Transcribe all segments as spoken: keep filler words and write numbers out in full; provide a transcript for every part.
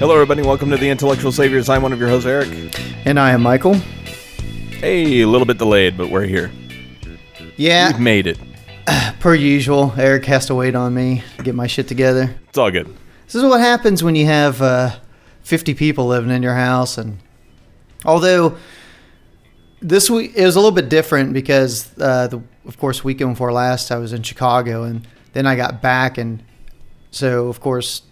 Hello, everybody. Welcome to The Intellectual Saviors. I'm one of your hosts, Eric. And I am Michael. Hey, a little bit delayed, but we're here. Yeah. We've made it. Per usual, Eric has to wait on me to get my shit together. It's all good. This is what happens when you have uh, fifty people living in your house. And although this week, it was a little bit different because, uh, the, of course, weekend before last, I was in Chicago. And then I got back. And so, of course,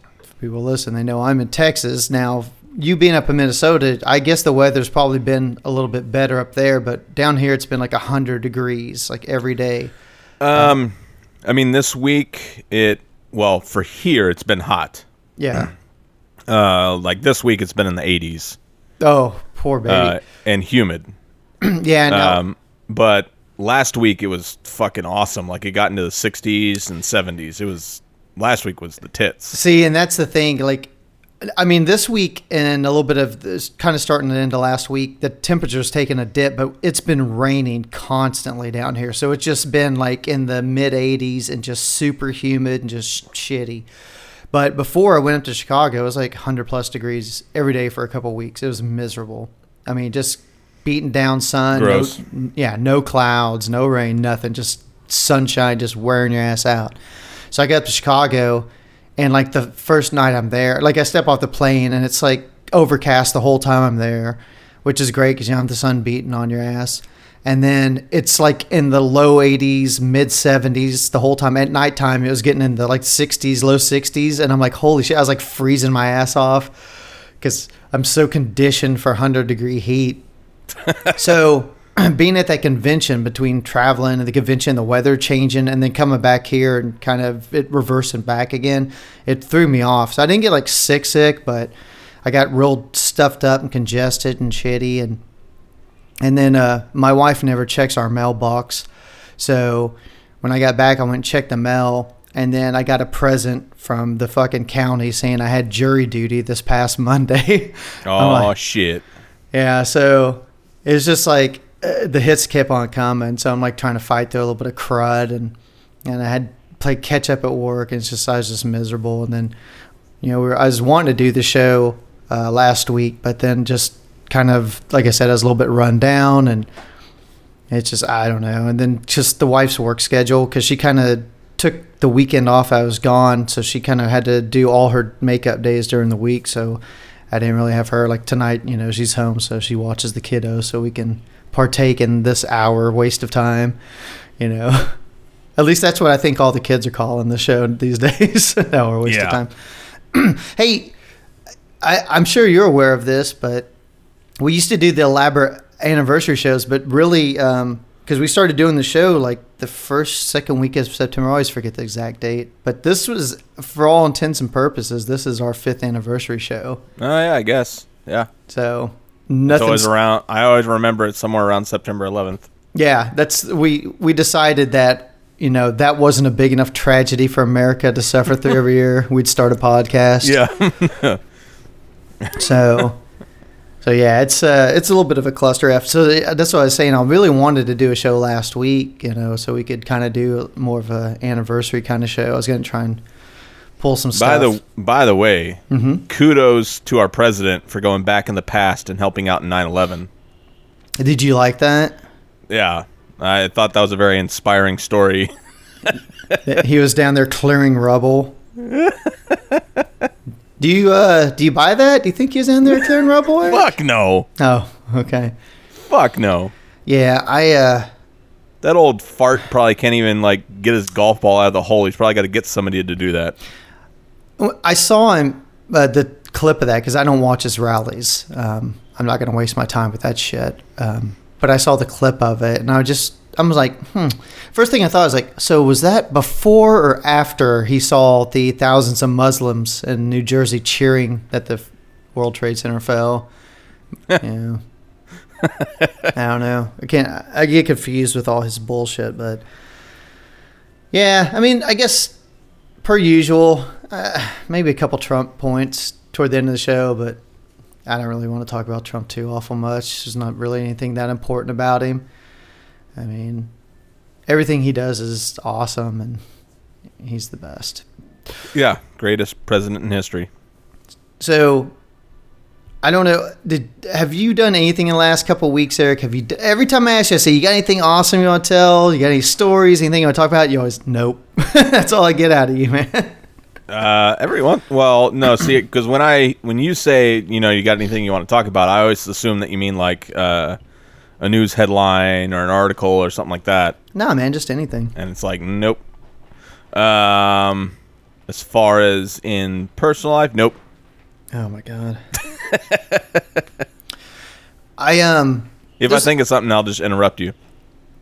people listen, they know I'm in Texas. Now, you being up in Minnesota, I guess the weather's probably been a little bit better up there, but down here it's been like one hundred degrees, like every day. Um, uh, I mean, this week, it, well, for here, it's been hot. Yeah. Uh, like this week, it's been in the eighties. Oh, poor baby. Uh, and humid. Yeah, I know. Um, but last week, it was fucking awesome. Like, it got into the sixties and seventies. It was... Last week was the tits. See, and that's the thing. Like, I mean, this week and a little bit of this kind of starting to end of last week, the temperature's taken a dip, but it's been raining constantly down here. So it's just been like in the mid eighties and just super humid and just shitty. But before I went up to Chicago, it was like one hundred plus degrees every day for a couple of weeks. It was miserable. I mean, just beaten down sun. Gross. No, yeah, no clouds, no rain, nothing. Just sunshine, just wearing your ass out. So I got up to Chicago, and like the first night I'm there, like I step off the plane, and it's like overcast the whole time I'm there, which is great because you don't have the sun beating on your ass. And then it's like in the low eighties, mid seventies the whole time. At nighttime, it was getting in the like sixties, low sixties, and I'm like, holy shit, I was like freezing my ass off because I'm so conditioned for one hundred degree heat. So... being at that convention, between traveling and the convention, the weather changing, and then coming back here and kind of it reversing back again, it threw me off. So I didn't get like sick sick, but I got real stuffed up and congested and shitty. And and then uh, my wife never checks our mailbox. So when I got back, I went and checked the mail. And then I got a present from the fucking county saying I had jury duty this past Monday. Oh, like, shit. Yeah, so it was just like... Uh, the hits kept on coming, so I'm like trying to fight through a little bit of crud, and and I had played catch up at work, and it's just I was just miserable. And then, you know, we were, I was wanting to do the show uh, last week, but then just kind of like I said, I was a little bit run down, and it's just I don't know. And then just the wife's work schedule, because she kind of took the weekend off. I was gone, so she kind of had to do all her makeup days during the week. So I didn't really have her. Like tonight, you know, she's home, so she watches the kiddo, so we can partake in this hour waste of time, you know. At least that's what I think all the kids are calling the show these days. An hour waste yeah. of time. Hey, I, I'm sure you're aware of this, but we used to do the elaborate anniversary shows, but really, um, because we started doing the show like the first, second week of September. I always forget the exact date, but this was, for all intents and purposes, this is our fifth anniversary show. Oh, yeah, I guess. Yeah. So... Nothing's always around. I always remember it somewhere around September eleventh. Yeah, that's we we decided that, you know, that wasn't a big enough tragedy for America to suffer through every year. We'd start a podcast. Yeah. so, so yeah, it's uh, it's a little bit of a cluster F. So that's what I was saying. I really wanted to do a show last week, you know, so we could kind of do more of a anniversary kind of show. I was going to try and pull some stuff. By the by the way, mm-hmm. kudos to our president for going back in the past and helping out in nine eleven. Did you like that? Yeah, I thought that was a very inspiring story. He was down there clearing rubble. Do you uh, do you buy that? Do you think he was down there clearing rubble? Eric? Fuck no. Oh, Okay. Fuck no. Yeah, I... uh that old fart probably can't even, like, get his golf ball out of the hole. He's probably got to get somebody to do that. I saw him, uh, the clip of that, because I don't watch his rallies. Um, I'm not going to waste my time with that shit. Um, but I saw the clip of it, and I just, I was like, hmm. First thing I thought was like, so was that before or after he saw the thousands of Muslims in New Jersey cheering that the World Trade Center fell? Yeah. I don't know. I can't. I get confused with all his bullshit, but yeah. I mean, I guess per usual, uh, maybe a couple Trump points toward the end of the show, but I don't really want to talk about Trump too awful much. There's not really anything that important about him. I mean, everything he does is awesome, and he's the best. Yeah, greatest president in history. So. I don't know. Did have you done anything in the last couple of weeks, Eric? Have you? Every time I ask you, I say, "You got anything awesome you want to tell? You got any stories? Anything you want to talk about?" You always, "Nope." That's all I get out of you, man. uh, every once, well, no, see, because when I when you say, you know, you got anything you want to talk about, I always assume that you mean like uh, a news headline or an article or something like that. No, man, just anything. And it's like, nope. Um, as far as in personal life, nope. Oh my god. I um. If I think of something, I'll just interrupt you.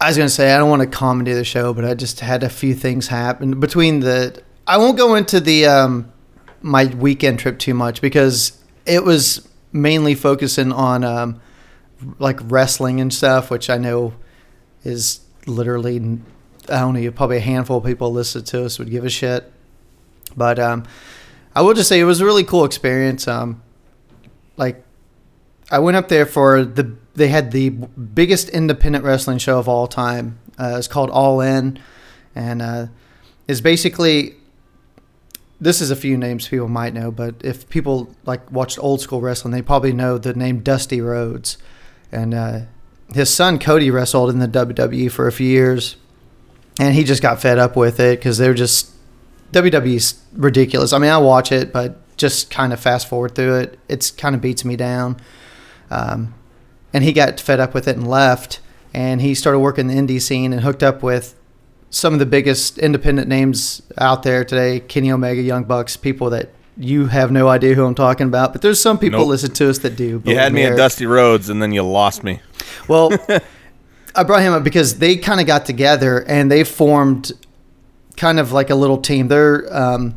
I was gonna say I don't want to commandeer the show, but I just had a few things happen between the. I won't go into the um, my weekend trip too much because it was mainly focusing on um, like wrestling and stuff, which I know is literally I don't know, probably a handful of people listed to us would give a shit, but um, I will just say it was a really cool experience. Um. Like, I went up there for the, they had the biggest independent wrestling show of all time. Uh, it's called All In. And uh, it's basically, this is a few names people might know, but if people like watched old school wrestling, they probably know the name Dusty Rhodes. And uh, his son, Cody, wrestled in the W W E for a few years. And he just got fed up with it because they were just, W W E's ridiculous. I mean, I watch it, but. Just kind of fast forward through it. It's kind of beats me down. Um, and he got fed up with it and left. And he started working the indie scene and hooked up with some of the biggest independent names out there today. Kenny Omega, Young Bucks, people that you have no idea who I'm talking about. But there's some people nope. listen to us that do. You had me at Dusty Rhodes and then you lost me. Well, I brought him up because they kind of got together and they formed kind of like a little team. They're... Um,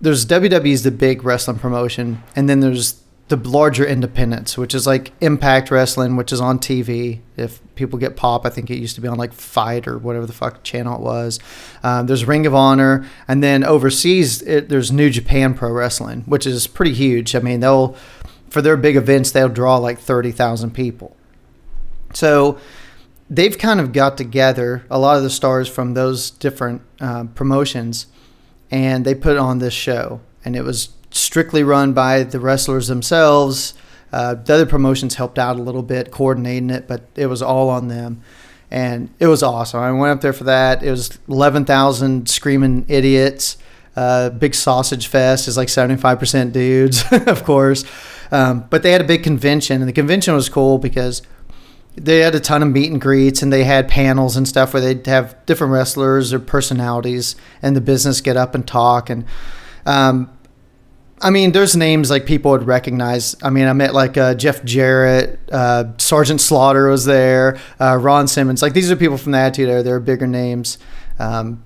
There's W W E's the big wrestling promotion, and then there's the larger independents, which is like Impact Wrestling, which is on T V. If people get pop, I think it used to be on like Fight or whatever the fuck channel it was. Um, there's Ring of Honor, and then overseas it, there's New Japan Pro Wrestling, which is pretty huge. I mean, they'll for their big events they'll draw like thirty thousand people. So they've kind of got together a lot of the stars from those different uh, promotions. And they put on this show, and it was strictly run by the wrestlers themselves. Uh, the other promotions helped out a little bit, coordinating it, but it was all on them. And it was awesome. I went up there for that. It was eleven thousand screaming idiots. Uh, big sausage fest is like seventy-five percent dudes, of course. Um, but they had a big convention, and the convention was cool because they had a ton of meet and greets, and they had panels and stuff where they'd have different wrestlers or personalities and the business get up and talk. And, um, I mean, there's names like people would recognize. I mean, I met like uh, Jeff Jarrett, uh, Sergeant Slaughter was there, uh, Ron Simmons. Like, these are people from the Attitude Era. They're bigger names. Um,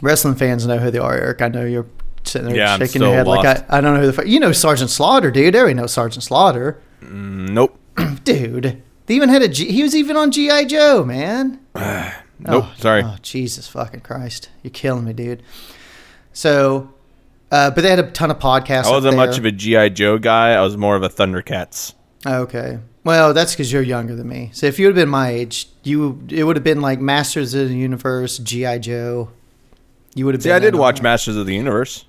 wrestling fans know who they are, Eric. I know you're sitting there yeah, shaking your head lost. like, I, I don't know who the fuck. You know Sergeant Slaughter, dude. Everybody knows Sergeant Slaughter. Mm, nope. Dude. They even had a G- he was even on G I Joe, man. nope, oh, sorry. Oh, Jesus fucking Christ. You're killing me, dude. So, uh, but they had a ton of podcasts. I wasn't much of a G I Joe guy. I was more of a Thundercats. Okay. Well, that's because you're younger than me. So if you would have been my age, you it would have been like Masters of the Universe, G I Joe. You would have been. Yeah, I did watch Masters of the Universe.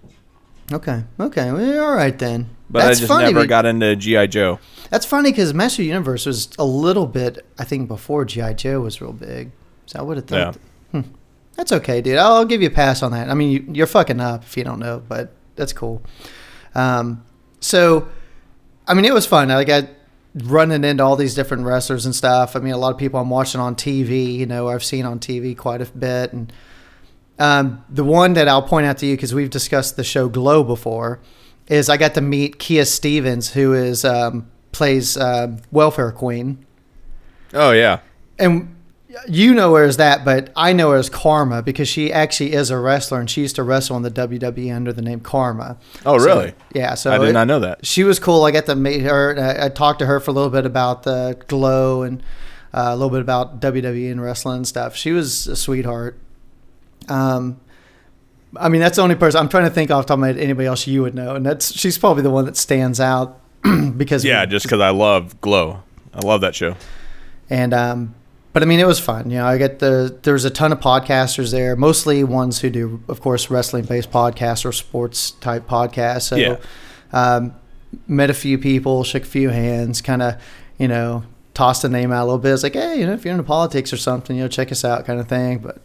Okay. Okay. Well, all right then. But that's I just funny. never got into G I Joe. That's funny because Masters of the Universe was a little bit, I think, before G I Joe was real big. So I would have thought, yeah. hmm, that's okay, dude. I'll, I'll give you a pass on that. I mean, you, you're fucking up if you don't know, but that's cool. Um, so, I mean, it was fun. Like I, running into all these different wrestlers and stuff. I mean, a lot of people I'm watching on T V, you know, I've seen on T V quite a bit. And um, the one that I'll point out to you, because we've discussed the show Glow before, is I got to meet Kia Stevens, who is um, plays uh, Welfare Queen. Oh, yeah. And you know her as that, but I know her as Karma, because she actually is a wrestler, and she used to wrestle in the W W E under the name Karma. Oh, really? So, yeah. So I did it, not know that. She was cool. I got to meet her. I, I talked to her for a little bit about the Glow and uh, a little bit about W W E and wrestling and stuff. She was a sweetheart. Um, I mean, that's the only person I'm trying to think off the top of my head anybody else you would know, and that's she's probably the one that stands out because yeah, we, just because I love Glow. I love that show. And um. But I mean, it was fun. You know, I get the there's a ton of podcasters there, mostly ones who do, of course, wrestling-based podcasts or sports-type podcasts. So, yeah. um, met a few people, shook a few hands, kind of, you know, tossed a name out a little bit. It's like, hey, you know, if you're into politics or something, you know, check us out, kind of thing. But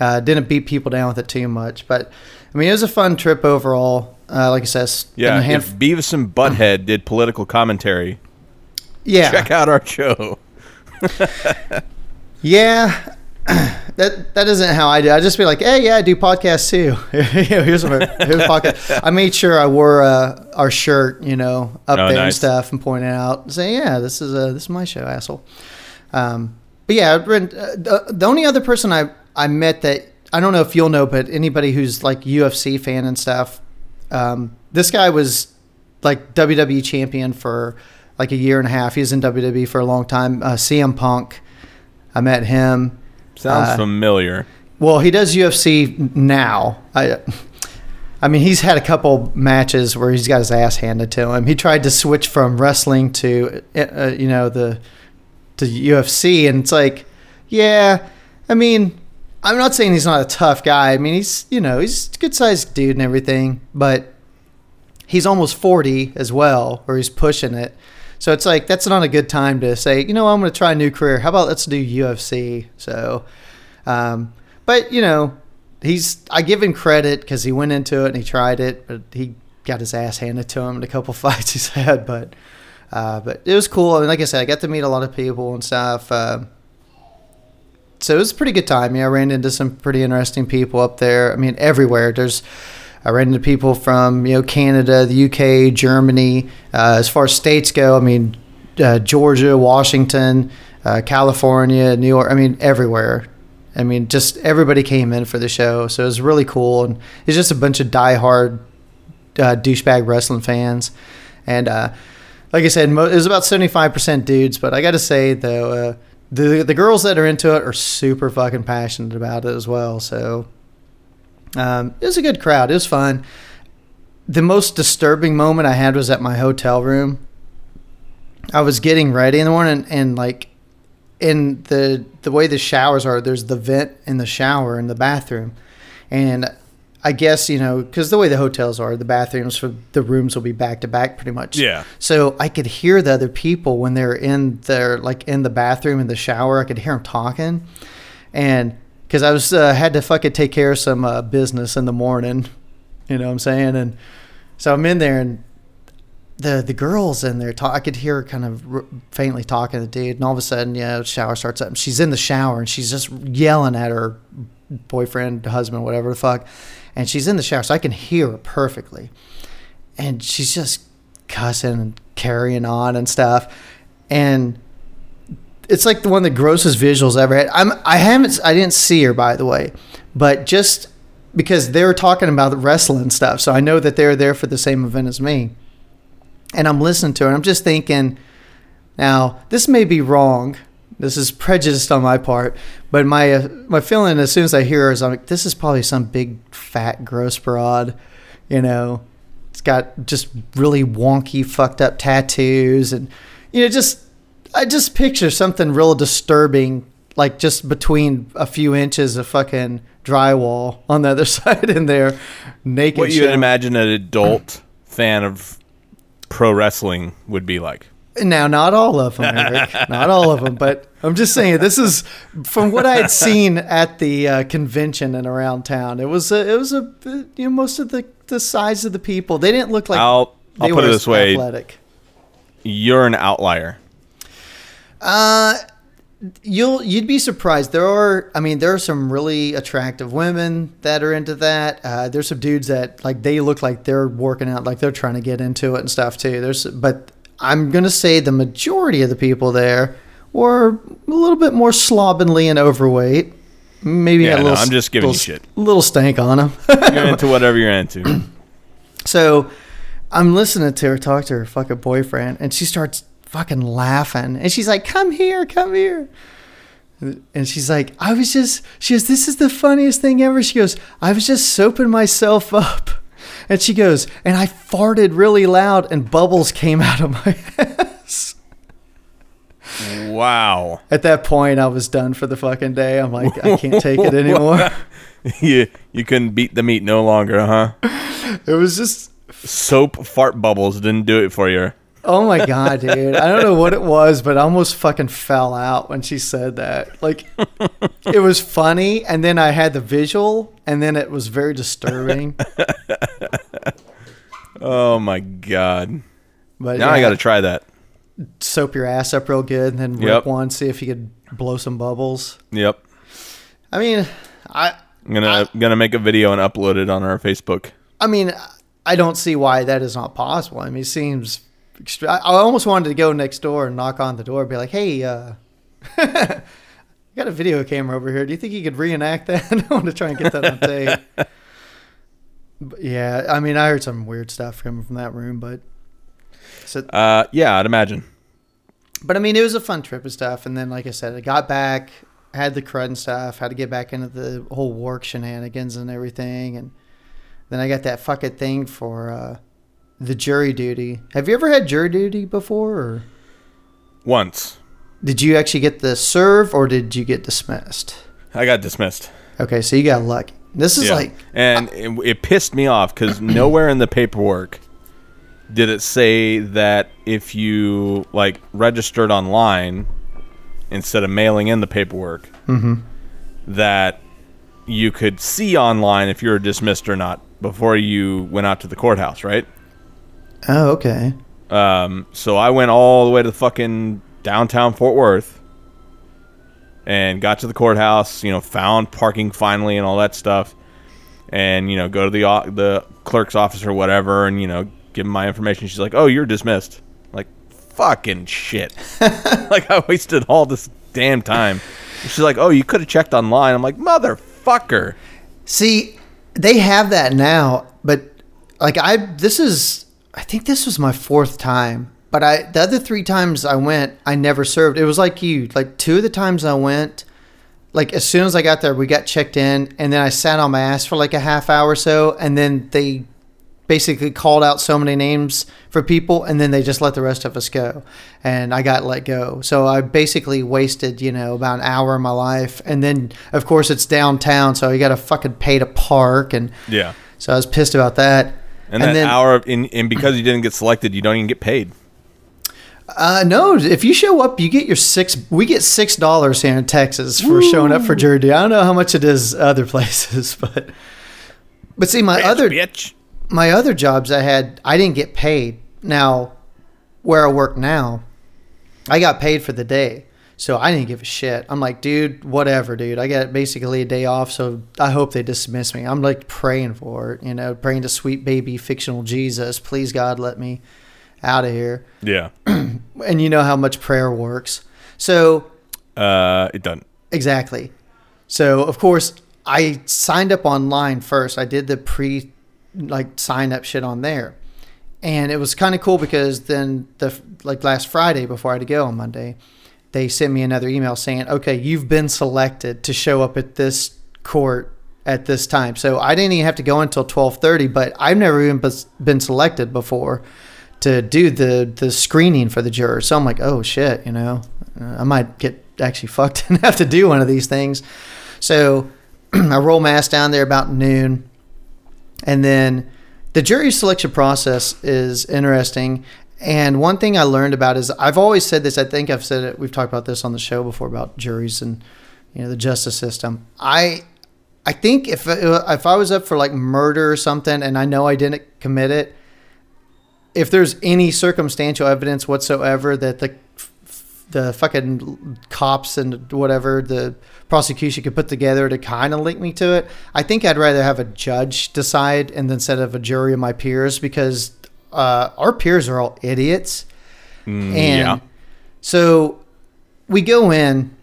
uh, didn't beat people down with it too much. But I mean, it was a fun trip overall. Uh, like I said, yeah. Hand- if Beavis and Butthead did political commentary, yeah, check out our show. Yeah, that that isn't how I do. I just be like, hey, yeah, I do podcasts too. here's my here's podcast. I made sure I wore uh, our shirt, you know, up oh, there nice. and stuff, and pointed out, and say, yeah, this is a this is my show, asshole. Um, but yeah, the, the only other person I I met that I don't know if you'll know, but anybody who's like U F C fan and stuff, um, this guy was like W W E champion for like a year and a half. He was in W W E for a long time. Uh, C M Punk, I met him. Sounds uh, familiar. Well, he does U F C now. I, I mean, he's had a couple matches where he's got his ass handed to him. He tried to switch from wrestling to, uh, you know, the to U F C, and it's like, yeah. I mean, I'm not saying he's not a tough guy. I mean, he's you know he's a good sized dude and everything, but he's almost forty as well, or he's pushing it. So it's like, that's not a good time to say, you know, I'm going to try a new career. How about let's do U F C? So, um, but, you know, he's I give him credit because he went into it and he tried it, but he got his ass handed to him in a couple fights he's had. But uh, but it was cool. I mean, like I said, I got to meet a lot of people and stuff. Uh, so it was a pretty good time. Yeah, I ran into some pretty interesting people up there. I mean, everywhere. There's... I ran into people from, you know, Canada, the U K, Germany. Uh, as far as states go, I mean, uh, Georgia, Washington, uh, California, New York. I mean, everywhere. I mean, just everybody came in for the show. So it was really cool. And it's just a bunch of diehard uh, douchebag wrestling fans. And uh, like I said, mo- it was about seventy-five percent dudes. But I got to say, though, uh, the, the girls that are into it are super fucking passionate about it as well. So... Um, it was a good crowd. It was fun. The most disturbing moment I had was at my hotel room. I was getting ready in the morning, and, and like in the the way the showers are, there's the vent in the shower in the bathroom, and I guess, you know, because the way the hotels are, the bathrooms for the rooms will be back to back pretty much. Yeah. So I could hear the other people when they're in their like in the bathroom in the shower. I could hear them talking, and. Because I was uh, had to fucking take care of some uh, business in the morning, you know what I'm saying? And so I'm in there, and the the girl's in there. Talk, I could hear her kind of r- faintly talking to the dude, and all of a sudden, you know, the shower starts up, and she's in the shower, and she's just yelling at her boyfriend, husband, whatever the fuck. And she's in the shower, so I can hear her perfectly. And she's just cussing and carrying on and stuff. And... It's like the one of the grossest visuals I ever had. I'm, I haven't, I didn't see her, by the way, but just because they were talking about the wrestling stuff, so I know that they're there for the same event as me. And I'm listening to her, and I'm just thinking, now this may be wrong. This is prejudiced on my part, but my uh, my feeling as soon as I hear her is I'm like, this is probably some big fat gross broad, you know. It's got just really wonky, fucked up tattoos, and you know just. I just picture something real disturbing, like just between a few inches of fucking drywall on the other side in there, naked What you would imagine an adult fan of pro wrestling would be like. Now, not all of them, Eric. Not all of them, but I'm just saying this is from what I had seen at the uh, convention and around town. It was a, it was a you know most of the, the size of the people. They didn't look like I'll, I'll they put were it this athletic. Way. you're an outlier? Uh, you'll you'd be surprised. There are, I mean, there are some really attractive women that are into that. Uh, there's some dudes that like they look like they're working out, like they're trying to get into it and stuff too. There's, but I'm gonna say the majority of the people there were a little bit more slovenly and overweight. Maybe yeah, a little. No, I'm just giving little, you shit. Little stank on them. You're into whatever you're into. So, I'm listening to her talk to her fucking boyfriend, and she starts fucking laughing, and she's like, "Come here, come here," and she's like, "I was just," she goes, "This is the funniest thing ever." She goes, "I was just soaping myself up," and she goes, "And I farted really loud, and bubbles came out of my ass." Wow. At that point, I was done for the fucking day. I'm like, I can't take it anymore. you you couldn't beat the meat no longer, huh? It was just... Soap fart bubbles didn't do it for you. Oh, my God, dude. I don't know what it was, but I almost fucking fell out when she said that. Like, it was funny, and then I had the visual, and then it was very disturbing. Oh, my God. But now yeah, I got to try that. Soap your ass up real good and then rip yep. one, see if you could blow some bubbles. Yep. I mean, I... I'm gonna, I, gonna make a video and upload it on our Facebook. I mean, I don't see why that is not possible. I mean, it seems... Extre- I almost wanted to go next door and knock on the door and be like, hey, uh... I got a video camera over here. Do you think you could reenact that? I want to try and get that on tape. But yeah, I mean, I heard some weird stuff coming from that room, but... So, uh, yeah, I'd imagine. But, I mean, it was a fun trip and stuff. And then, like I said, I got back, had the crud and stuff, had to get back into the whole work shenanigans and everything. And then I got that fucking thing for uh, the jury duty. Have you ever had jury duty before? Or? Once. Did you actually get the serve or did you get dismissed? I got dismissed. Okay, so you got lucky. This is yeah. like... And I- it, it pissed me off because nowhere in the paperwork... did it say that if you like registered online instead of mailing in the paperwork, mm-hmm. that you could see online if you were dismissed or not before you went out to the courthouse, right? Oh, okay. Um, so I went all the way to the fucking downtown Fort Worth and got to the courthouse, you know, found parking finally and all that stuff, and you know, go to the the clerk's office or whatever, and you know. Give him my information. She's like, oh, you're dismissed. Like, fucking shit. Like, I wasted all this damn time. And she's like, oh, you could have checked online. I'm like, motherfucker. See, they have that now, but, like, I, this is, I think this was my fourth time. But I, the other three times I went, I never served. It was like you. Like, two of the times I went, like, as soon as I got there, we got checked in. And then I sat on my ass for, like, a half hour or so. And then they... basically called out so many names for people, and then they just let the rest of us go, and I got let go. So I basically wasted, you know, about an hour of my life. And then, of course, it's downtown, so you got to fucking pay to park, and yeah. So I was pissed about that. And, and that then, hour, of, and, and because you didn't get selected, you don't even get paid. Uh, no, if you show up, you get your six. We get six dollars here in Texas for Woo. showing up for jury duty. I don't know how much it is other places, but but see, my bitch, other bitch. My other jobs I had, I didn't get paid. Now, where I work now, I got paid for the day. So I didn't give a shit. I'm like, dude, whatever, dude. I got basically a day off, so I hope they dismiss me. I'm like praying for it, you know, praying to sweet baby fictional Jesus. Please, God, let me out of here. Yeah. And you know how much prayer works. So. Uh, it doesn't. Exactly. So, of course, I signed up online first. I did the pre- like sign up shit on there, and it was kind of cool because then the like last Friday before I had to go on Monday, they sent me another email saying, okay, you've been selected to show up at this court at this time. So I didn't even have to go until twelve thirty, but I've never even been selected before to do the the screening for the jurors. So I'm like, oh shit, you know, I might get actually fucked and have to do one of these things. So I roll my ass down there about noon. And then the jury selection process is interesting. And one thing I learned about is I've always said this. I think I've said it. We've talked about this on the show before about juries and, you know, the justice system. I I think if if I was up for like murder or something and I know I didn't commit it, if there's any circumstantial evidence whatsoever that the the fucking cops and whatever the prosecution could put together to kind of link me to it, I think I'd rather have a judge decide and instead of a jury of my peers, because uh, our peers are all idiots. Mm, and yeah. So we go in.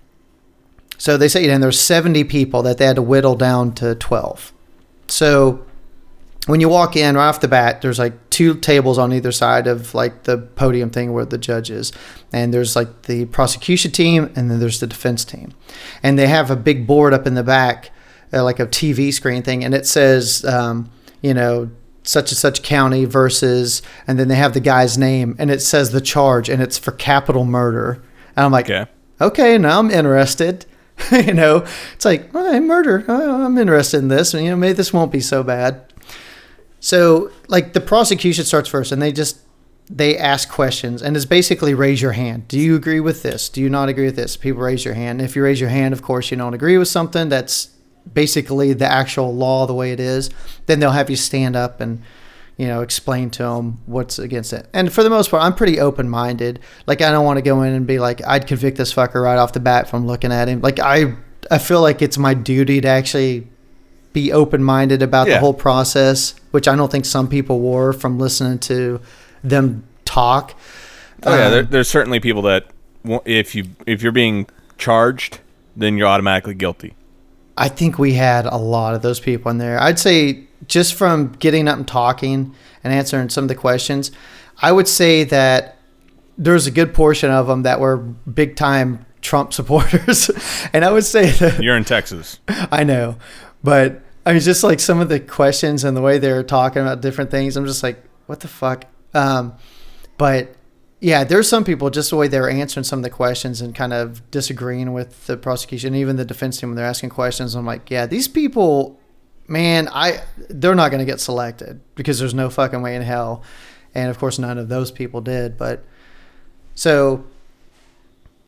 So they say, you know, there's seventy people that they had to whittle down to twelve. So when you walk in right off the bat, there's like two tables on either side of like the podium thing where the judge is. And there's like the prosecution team and then there's the defense team. And they have a big board up in the back, uh, like a T V screen thing. And it says, um, you know, such and such county versus, and then they have the guy's name and it says the charge and it's for capital murder. And I'm like, okay, okay now I'm interested. You know, it's like, well, hey, murder. Oh, I'm interested in this. And, you know, maybe this won't be so bad. So, like, the prosecution starts first, and they just, they ask questions. And it's basically raise your hand. Do you agree with this? Do you not agree with this? People raise your hand. If you raise your hand, of course, you don't agree with something. That's basically the actual law the way it is. Then they'll have you stand up and, you know, explain to them what's against it. And for the most part, I'm pretty open-minded. Like, I don't want to go in and be like, I'd convict this fucker right off the bat from looking at him. Like, I I feel like it's my duty to actually be open-minded about yeah. the whole process, which I don't think some people were from listening to them talk. Oh, um, yeah, there, there's certainly people that if you if you're being charged, then you're automatically guilty. I think we had a lot of those people in there. I'd say just from getting up and talking and answering some of the questions, I would say that there's a good portion of them that were big-time Trump supporters. And I would say that... You're in Texas. I know. But I mean, just like some of the questions and the way they're talking about different things, I'm just like, what the fuck? Um, but... Yeah, there's some people, just the way they're answering some of the questions and kind of disagreeing with the prosecution, even the defense team when they're asking questions. I'm like, yeah, these people, man, I they're not going to get selected because there's no fucking way in hell. And, of course, none of those people did. But so,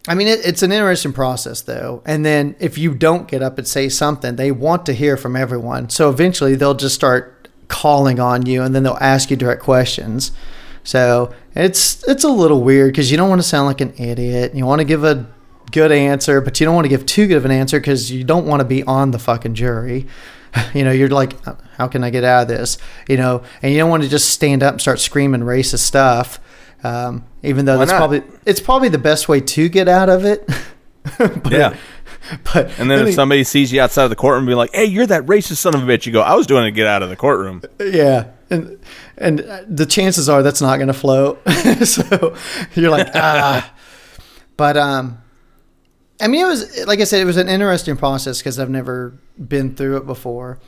I mean, it, it's an interesting process, though. And then if you don't get up and say something, they want to hear from everyone. So eventually they'll just start calling on you and then they'll ask you direct questions. So it's it's a little weird because you don't want to sound like an idiot. You want to give a good answer, but you don't want to give too good of an answer because you don't want to be on the fucking jury. You know, you're like, how can I get out of this? You know, and you don't want to just stand up and start screaming racist stuff, um, even though Why that's not? probably it's probably the best way to get out of it. But, yeah. But and then if he, somebody sees you outside of the courtroom, be like, "Hey, you're that racist son of a bitch." You go, "I was doing it to get out of the courtroom." Yeah, and and the chances are that's not going to flow. So you're like, ah. But um, I mean, it was like I said, it was an interesting process because I've never been through it before.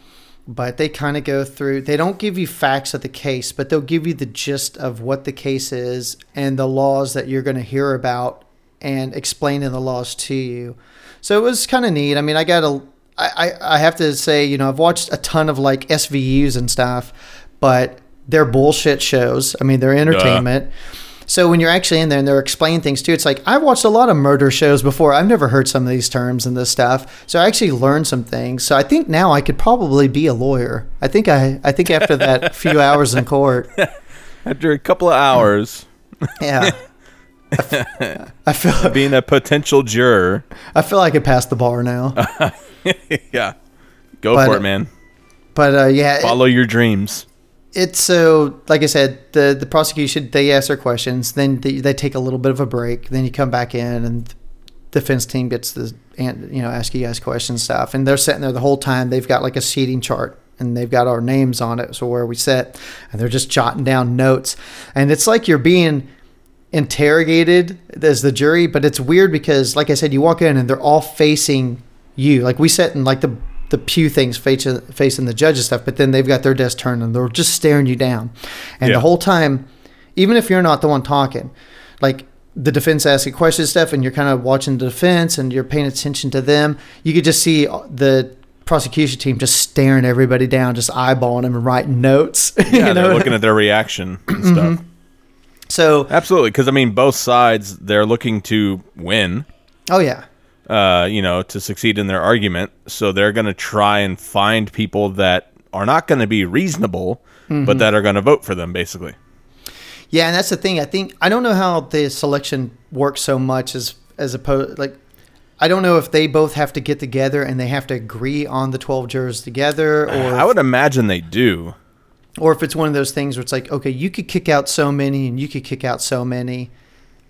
But they kind of go through. They don't give you facts of the case, but they'll give you the gist of what the case is and the laws that you're going to hear about and explaining the laws to you. So it was kind of neat. I mean, I got a, I, I, I have to say, you know, I've watched a ton of like S V Us and stuff, but they're bullshit shows. I mean, they're entertainment. Duh. So when you're actually in there and they're explaining things to you, it's like, I've watched a lot of murder shows before. I've never heard some of these terms and this stuff. So I actually learned some things. So I think now I could probably be a lawyer. I think I, I think after that few hours in court. After a couple of hours. Yeah. I feel, I feel being a potential juror. I feel I could pass the bar now. Yeah, go but, for it, man. But uh, yeah, follow it, your dreams. It's so, like I said, the the prosecution, they ask their questions, then they, they take a little bit of a break, then you come back in, and the defense team gets the and you know ask you guys questions stuff, and they're sitting there the whole time. They've got like a seating chart. And they've got our names on it, so where we sit, and they're just jotting down notes, and it's like you're being interrogated as the jury, but it's weird because, like I said, you walk in and they're all facing you. Like we sit in like the the pew things facing facing the judge and stuff, but then they've got their desk turned and they're just staring you down. And yeah. The whole time, even if you're not the one talking, like the defense asking questions and stuff, and you're kind of watching the defense and you're paying attention to them, you could just see the prosecution team just staring everybody down, just eyeballing them and writing notes. Yeah, you know? They're looking at their reaction and stuff. Mm-hmm. So absolutely, because I mean, both sides, they're looking to win. Oh yeah, uh, you know, to succeed in their argument. So they're going to try and find people that are not going to be reasonable, mm-hmm. but that are going to vote for them, basically. Yeah, and that's the thing. I think I don't know how the selection works so much as as opposed like I don't know if they both have to get together and they have to agree on the twelve jurors together. Or I would if, imagine they do. Or if it's one of those things where it's like, okay, you could kick out so many and you could kick out so many,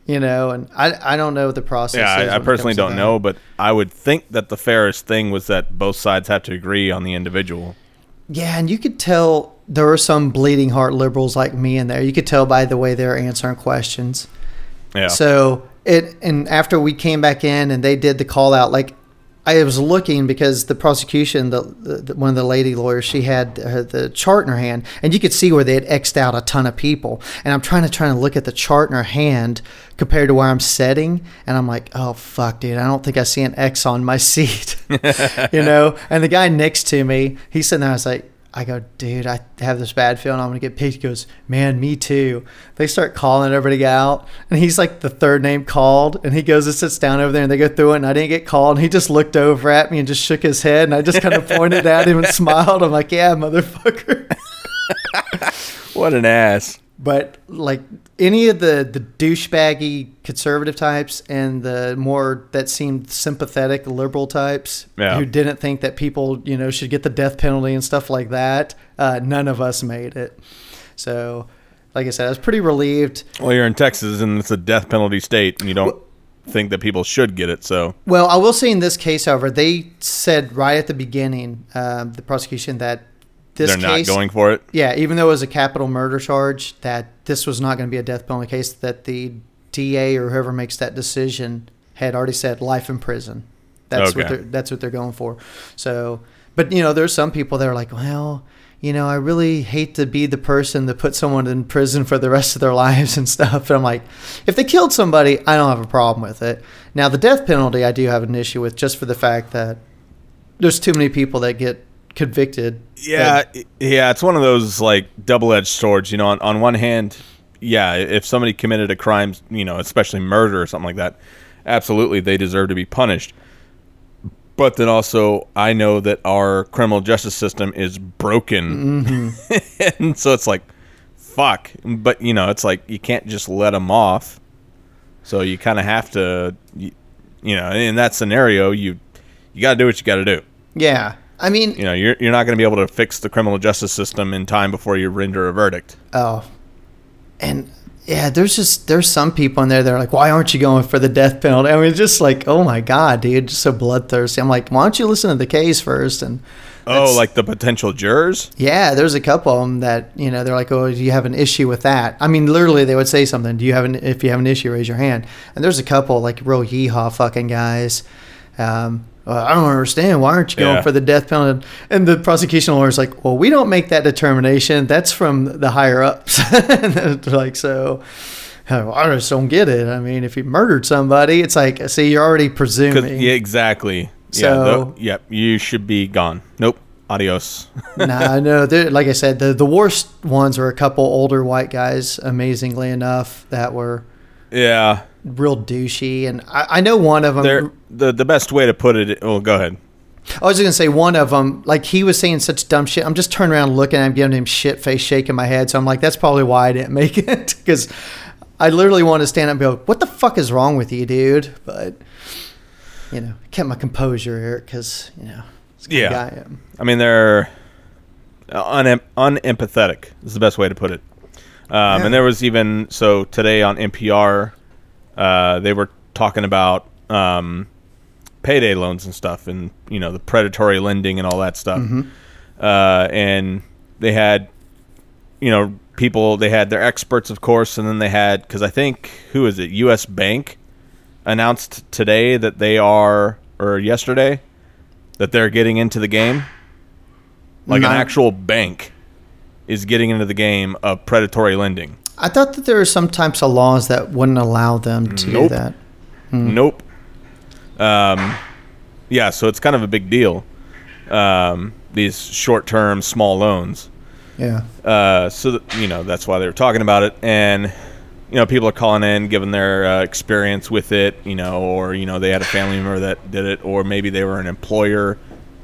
you know, and I I don't know what the process yeah, is. I, I personally don't know, but I would think that the fairest thing was that both sides have to agree on the individual. Yeah, and you could tell there are some bleeding heart liberals like me in there. You could tell by the way they're answering questions. Yeah. So it and after we came back in and they did the call out, like I was looking because the prosecution, the, the one of the lady lawyers, she had uh, the chart in her hand, and you could see where they had X'd out a ton of people. And I'm trying to trying to look at the chart in her hand compared to where I'm sitting, and I'm like, oh fuck, dude, I don't think I see an X on my seat, you know. And the guy next to me, he's sitting there. I was like, I go, dude, I have this bad feeling I'm gonna get picked. He goes, man, me too. They start calling everybody out, and he's like the third name called, and he goes and sits down over there, and they go through it, and I didn't get called, and he just looked over at me and just shook his head, and I just kind of pointed at him and smiled. I'm like, yeah, motherfucker. What an ass. But like any of the, the douchebaggy conservative types and the more that seemed sympathetic liberal types yeah. who didn't think that people, you know, should get the death penalty and stuff like that, uh, none of us made it. So, like I said, I was pretty relieved. Well, you're in Texas and it's a death penalty state and you don't well, think that people should get it. So, well, I will say in this case, however, they said right at the beginning, um, the prosecution that This They're case, not going for it? Yeah, even though it was a capital murder charge, that this was not going to be a death penalty case, that the D A or whoever makes that decision had already said life in prison. That's okay. what they're, that's what they're going for. So, but, you know, there's some people that are like, well, you know, I really hate to be the person that put someone in prison for the rest of their lives and stuff. And I'm like, if they killed somebody, I don't have a problem with it. Now, the death penalty I do have an issue with just for the fact that there's too many people that get convicted. Yeah, but. yeah, it's one of those like double-edged swords. You know, on, on one hand, yeah, if somebody committed a crime, you know, especially murder or something like that, absolutely they deserve to be punished. But then also, I know that our criminal justice system is broken, mm-hmm. and so it's like, fuck. But you know, it's like you can't just let them off. So you kind of have to, you, you know, in that scenario, you you got to do what you got to do. Yeah. I mean, you know, you're you're not going to be able to fix the criminal justice system in time before you render a verdict. Oh, and yeah, there's just there's some people in there that are like, why aren't you going for the death penalty? I mean, it's just like, oh my god, dude, just so bloodthirsty. I'm like, why don't you listen to the case first? And oh, like the potential jurors? Yeah, there's a couple of them that you know they're like, oh, do you have an issue with that? I mean, literally, they would say something. Do you have an if you have an issue, raise your hand. And there's a couple like real yeehaw fucking guys. Um, Well, I don't understand. Why aren't you going yeah. for the death penalty? And the prosecution lawyer's like, well, we don't make that determination. That's from the higher ups. And like, so I just don't get it. I mean, if you murdered somebody, it's like, see, you're already presuming. Yeah, exactly. So, yeah, the, yeah, you should be gone. Nope. Adios. Nah, no, like I said, the, the worst ones were a couple older white guys, amazingly enough, that were. Yeah. Real douchey, and I, I know one of them. They're, the the best way to put it. Oh, go ahead. I was just gonna say one of them, like he was saying such dumb shit. I'm just turning around looking at him, giving him shit face, shaking my head. So I'm like, that's probably why I didn't make it because I literally want to stand up and go, "What the fuck is wrong with you, dude?" But you know, I kept my composure, Eric, because you know, it's the yeah. guy I am. I mean, they're un- unempathetic. Is the best way to put it. Um, yeah. And there was even so today on N P R. Uh, they were talking about um, payday loans and stuff and, you know, the predatory lending and all that stuff. Mm-hmm. Uh, and they had, you know, people, they had their experts, of course, and then they had, because I think, who is it, U S Bank announced today that they are, or yesterday, that they're getting into the game. Like Not- an actual bank is getting into the game of predatory lending. I thought that there are some types of laws that wouldn't allow them to nope. do that. Mm. Nope. Um, yeah, so it's kind of a big deal, um, these short-term small loans. Yeah. Uh, so, that, you know, that's why they were talking about it. And, you know, people are calling in, giving their uh, experience with it, you know, or, you know, they had a family member that did it, or maybe they were an employer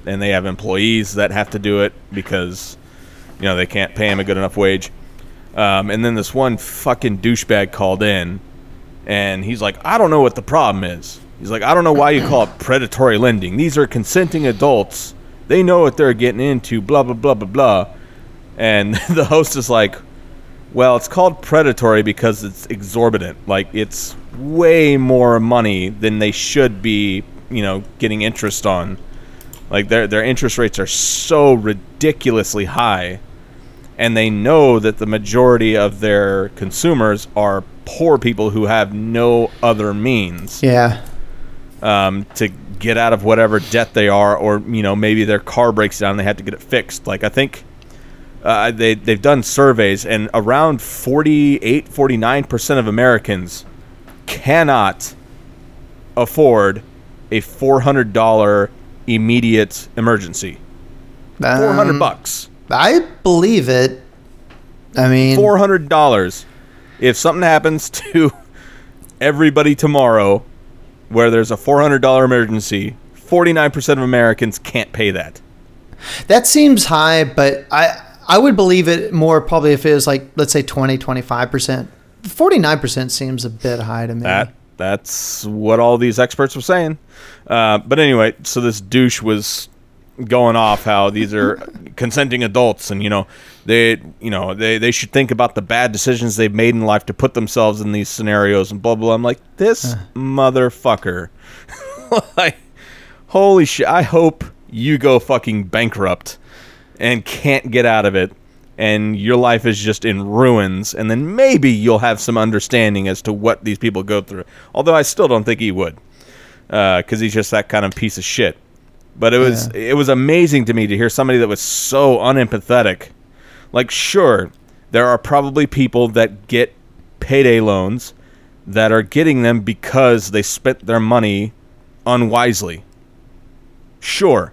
and they have employees that have to do it because, you know, they can't pay them a good enough wage. Um, and then this one fucking douchebag called in, and he's like, I don't know what the problem is. He's like, I don't know why you call it predatory lending. These are consenting adults. They know what they're getting into, blah, blah, blah, blah, blah. And the host is like, well, it's called predatory because it's exorbitant. Like, it's way more money than they should be, you know, getting interest on. Like, their their interest rates are so ridiculously high. And they know that the majority of their consumers are poor people who have no other means. Yeah. Um, to get out of whatever debt they are, or, you know, maybe their car breaks down and they have to get it fixed. Like, I think... Uh, they, they've done surveys, and around forty-eight, forty-nine percent of Americans cannot afford a four hundred dollars immediate emergency. Um, four hundred bucks. I believe it. I mean... four hundred dollars. If something happens to everybody tomorrow where there's a four hundred dollars emergency, forty-nine percent of Americans can't pay that. That seems high, but I... I would believe it more probably if it was like, let's say twenty, twenty-five percent. forty-nine percent seems a bit high to me. That That's what all these experts were saying. Uh, but anyway, so this douche was going off how these are consenting adults, and, you know, they you know they, they should think about the bad decisions they've made in life to put themselves in these scenarios and blah, blah, blah. I'm like, this uh. motherfucker. Like, holy shit, I hope you go fucking bankrupt and can't get out of it, and your life is just in ruins, and then maybe you'll have some understanding as to what these people go through. Although I still don't think he would, because uh, he's just that kind of piece of shit. But it was yeah. it was amazing to me to hear somebody that was so unempathetic. Like, sure, there are probably people that get payday loans that are getting them because they spent their money unwisely. Sure.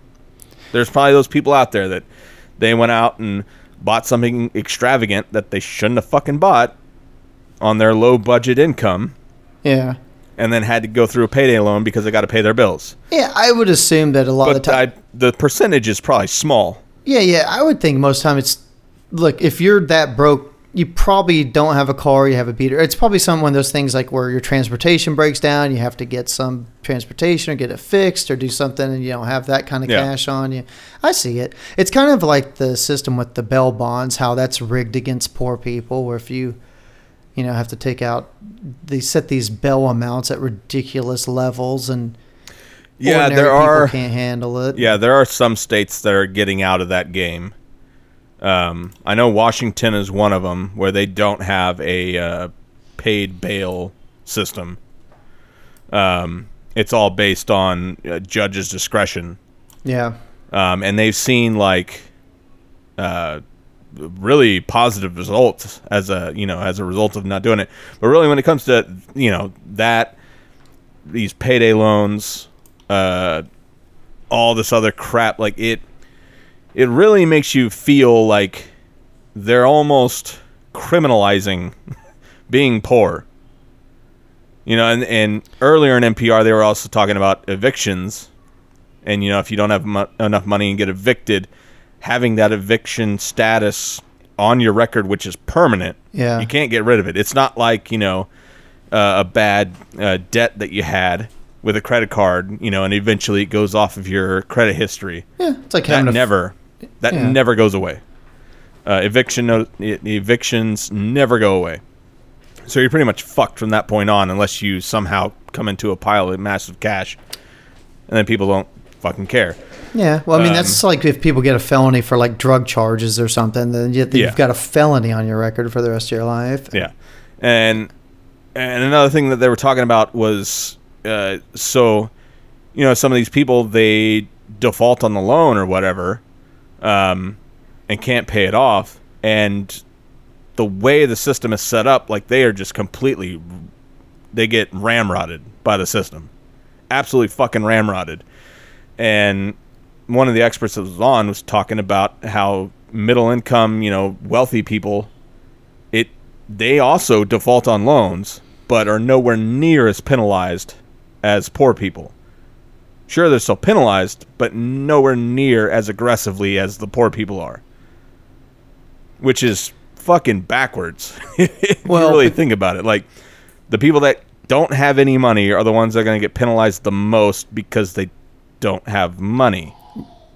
There's probably those people out there that they went out and bought something extravagant that they shouldn't have fucking bought on their low-budget income. Yeah. And then had to go through a payday loan because they got to pay their bills. Yeah, I would assume that a lot but of the time... the percentage is probably small. Yeah, yeah. I would think most of the time it's... Look, if you're that broke, you probably don't have a car, you have a beater. It's probably some one of those things like where your transportation breaks down, you have to get some transportation or get it fixed or do something, and you don't have that kind of yeah. cash on you. I see it. It's kind of like the system with the bail bonds, how that's rigged against poor people, where if you, you know, have to take out, they set these bail amounts at ridiculous levels, and yeah, ordinary there are, people can't handle it. Yeah, there are some states that are getting out of that game. Um, I know Washington is one of them where they don't have a uh, paid bail system. Um, it's all based on uh, judge's discretion. Yeah. Um, and they've seen like uh, really positive results as a you know as a result of not doing it. But really, when it comes to you know that these payday loans, uh, all this other crap, like it. It really makes you feel like they're almost criminalizing being poor. You know, and, and earlier in N P R, they were also talking about evictions. And, you know, if you don't have mo- enough money and get evicted, having that eviction status on your record, which is permanent, yeah. you can't get rid of it. It's not like, you know, uh, a bad uh, debt that you had with a credit card, you know, and eventually it goes off of your credit history. Yeah, it's like having that never... That yeah. never goes away. Uh, eviction, no, evictions never go away. So you're pretty much fucked from that point on unless you somehow come into a pile of massive cash. And then people don't fucking care. Yeah. Well, I mean, um, that's like if people get a felony for like drug charges or something, then you, you've yeah. got a felony on your record for the rest of your life. Yeah. And, and another thing that they were talking about was, uh, so, you know, some of these people, they default on the loan or whatever. Um, and can't pay it off, and the way the system is set up, like they are just completely, they get ramrodded by the system, absolutely fucking ramrodded. And one of the experts that was on was talking about how middle income, you know, wealthy people, it they also default on loans, but are nowhere near as penalized as poor people. Sure, they're still penalized, but nowhere near as aggressively as the poor people are, which is fucking backwards. if well, you really think about it. Like, the people that don't have any money are the ones that are going to get penalized the most because they don't have money.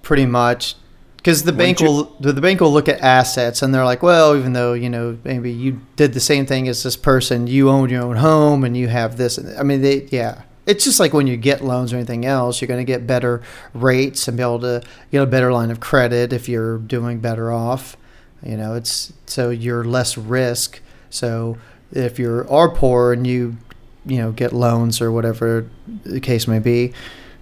Pretty much. Because the bank will the bank will look at assets and they're like, well, even though, you know, maybe you did the same thing as this person, you own your own home and you have this. I mean, they yeah. It's just like when you get loans or anything else, you're going to get better rates and be able to get a better line of credit if you're doing better off. You know, it's so you're less risk. So if you are poor and you, you know, get loans or whatever the case may be,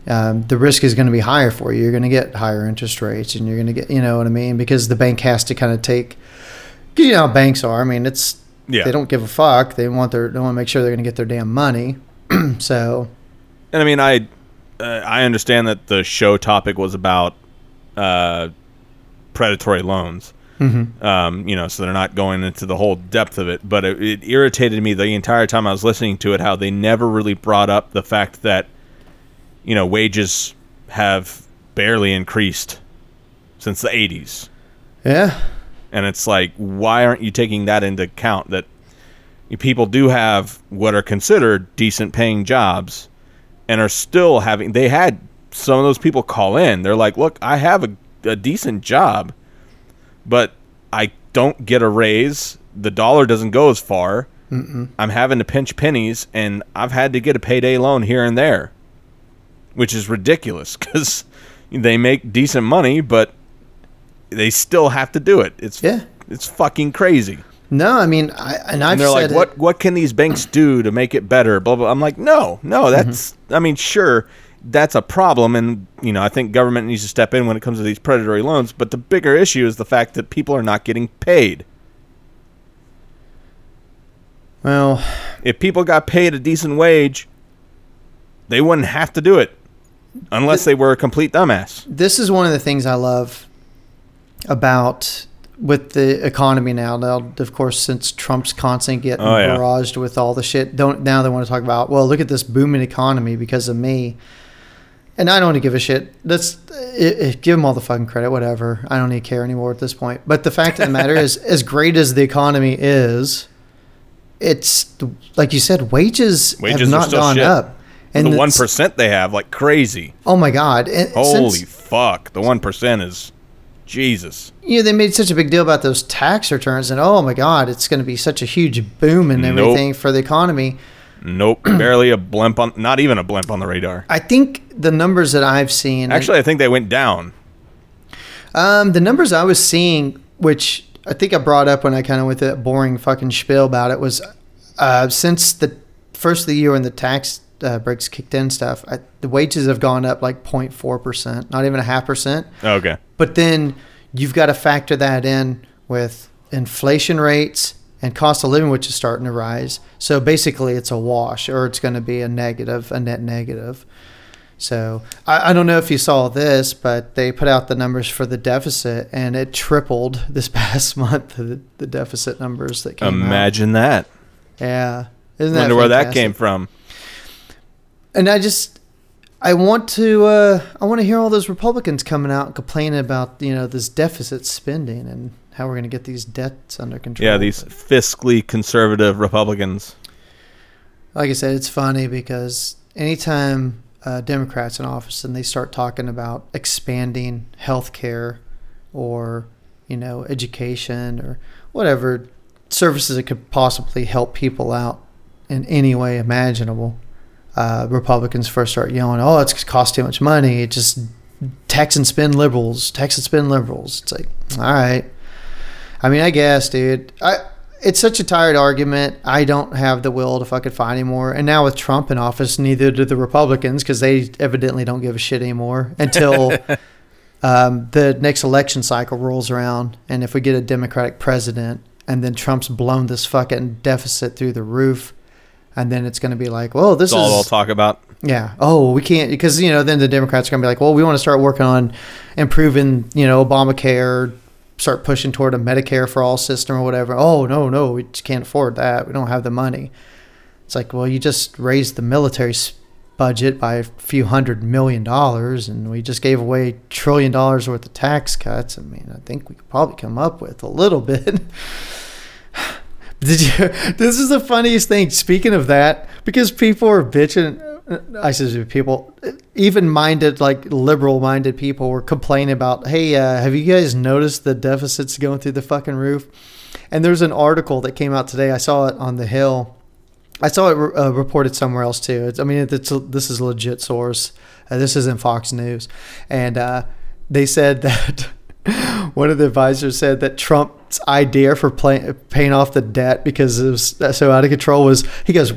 um, the risk is going to be higher for you. You're going to get higher interest rates and you're going to get, you know what I mean? Because the bank has to kind of take, you know how banks are. I mean, it's, yeah. they don't give a fuck. They want their, they want to make sure they're going to get their damn money. So. And I mean, I uh, I understand that the show topic was about uh, predatory loans. Mm-hmm. Um, you know, so they're not going into the whole depth of it. But it, it irritated me the entire time I was listening to it how they never really brought up the fact that, you know, wages have barely increased since the eighties. Yeah. And it's like, why aren't you taking that into account, that people do have what are considered decent paying jobs and are still having, they had some of those people call in. They're like, look, I have a, a decent job, but I don't get a raise. The dollar doesn't go as far. Mm-mm. I'm having to pinch pennies, and I've had to get a payday loan here and there, which is ridiculous because they make decent money, but they still have to do it. It's yeah. it's fucking crazy. No, I mean, I, and I've and they're said like, what, what can these banks do to make it better? Blah, blah. I'm like, no, no, that's, mm-hmm. I mean, sure, that's a problem. And, you know, I think government needs to step in when it comes to these predatory loans. But the bigger issue is the fact that people are not getting paid. Well, if people got paid a decent wage, they wouldn't have to do it unless th- they were a complete dumbass. This is one of the things I love about with the economy now, now, of course, since Trump's constant getting oh, yeah. barraged with all the shit, don't now they want to talk about, well, look at this booming economy because of me. And I don't want to give a shit. That's it, it, give them all the fucking credit, whatever. I don't even care anymore at this point. But the fact of the matter is, as great as the economy is, it's like you said, wages, wages have not gone shit. up. And the one percent they have, like crazy. Oh my god! And Holy since, fuck! The one percent is. Jesus. You know, they made such a big deal about those tax returns, and oh my God, it's going to be such a huge boom and nope. everything for the economy. Nope. Barely a blimp on, not even a blimp on the radar. I think the numbers that I've seen. Actually, I, I think they went down. Um, the numbers I was seeing, which I think I brought up when I kind of went through that boring fucking spiel about it, was uh, since the first of the year when the tax Uh, breaks kicked in stuff, I, the wages have gone up like zero point four percent, not even a half percent. Okay. But then you've got to factor that in with inflation rates and cost of living, which is starting to rise. So basically it's a wash, or it's going to be a negative, a net negative. So I, I don't know if you saw this, but they put out the numbers for the deficit, and it tripled this past month, the, the deficit numbers that came Imagine out. That. Yeah. Isn't that I wonder fantastic? Where that came from. And I just, I want to, uh, I want to hear all those Republicans coming out and complaining about, you know, this deficit spending and how we're going to get these debts under control. Yeah, these fiscally conservative Republicans. Like I said, it's funny because anytime uh, Democrats in office and they start talking about expanding health care or, you know, education or whatever services that could possibly help people out in any way imaginable. Uh, Republicans first start yelling, oh, it's cost too much money. It just tax and spend liberals, tax and spend liberals. It's like, all right. I mean, I guess, dude. I It's such a tired argument. I don't have the will to fucking fight anymore. And now with Trump in office, neither do the Republicans, because they evidently don't give a shit anymore until um, the next election cycle rolls around. And if we get a Democratic president and then Trump's blown this fucking deficit through the roof, and then it's going to be like, well, this That's is all they'll talk about. Yeah. Oh, we can't, because, you know, then the Democrats are going to be like, well, we want to start working on improving, you know, Obamacare, start pushing toward a Medicare for all system or whatever. Oh, no, no, we just can't afford that. We don't have the money. It's like, well, you just raised the military budget by a few hundred million dollars, and we just gave away a trillion dollars worth of tax cuts. I mean, I think we could probably come up with a little bit. Did you? This is the funniest thing. Speaking of that, because people are bitching. I said people, even-minded, like liberal-minded people were complaining about, hey, uh, have you guys noticed the deficits going through the fucking roof? And there's an article that came out today. I saw it on The Hill. I saw it uh, reported somewhere else, too. It's, I mean, it's, this is a legit source. Uh, this isn't Fox News. And uh, they said that one of the advisors said that Trump's idea for play, paying off the debt because it was so out of control was, he goes,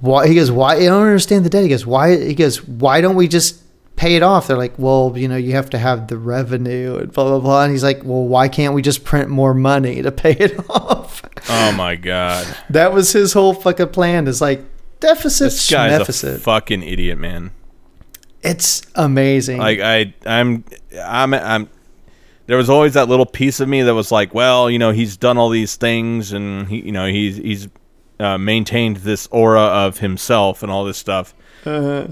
Why he goes? Why I don't understand the debt. He goes. Why he goes? Why don't we just pay it off? They're like, well, you know, you have to have the revenue and blah blah blah. And he's like, well, why can't we just print more money to pay it off? Oh my god, that was his whole fucking plan. Is like deficit. This guy's deficit. A fucking idiot, man. It's amazing. Like I, I'm, I'm, I'm. There was always that little piece of me that was like, well, you know, he's done all these things, and he, you know, he's he's. Uh, maintained this aura of himself and all this stuff. Uh-huh.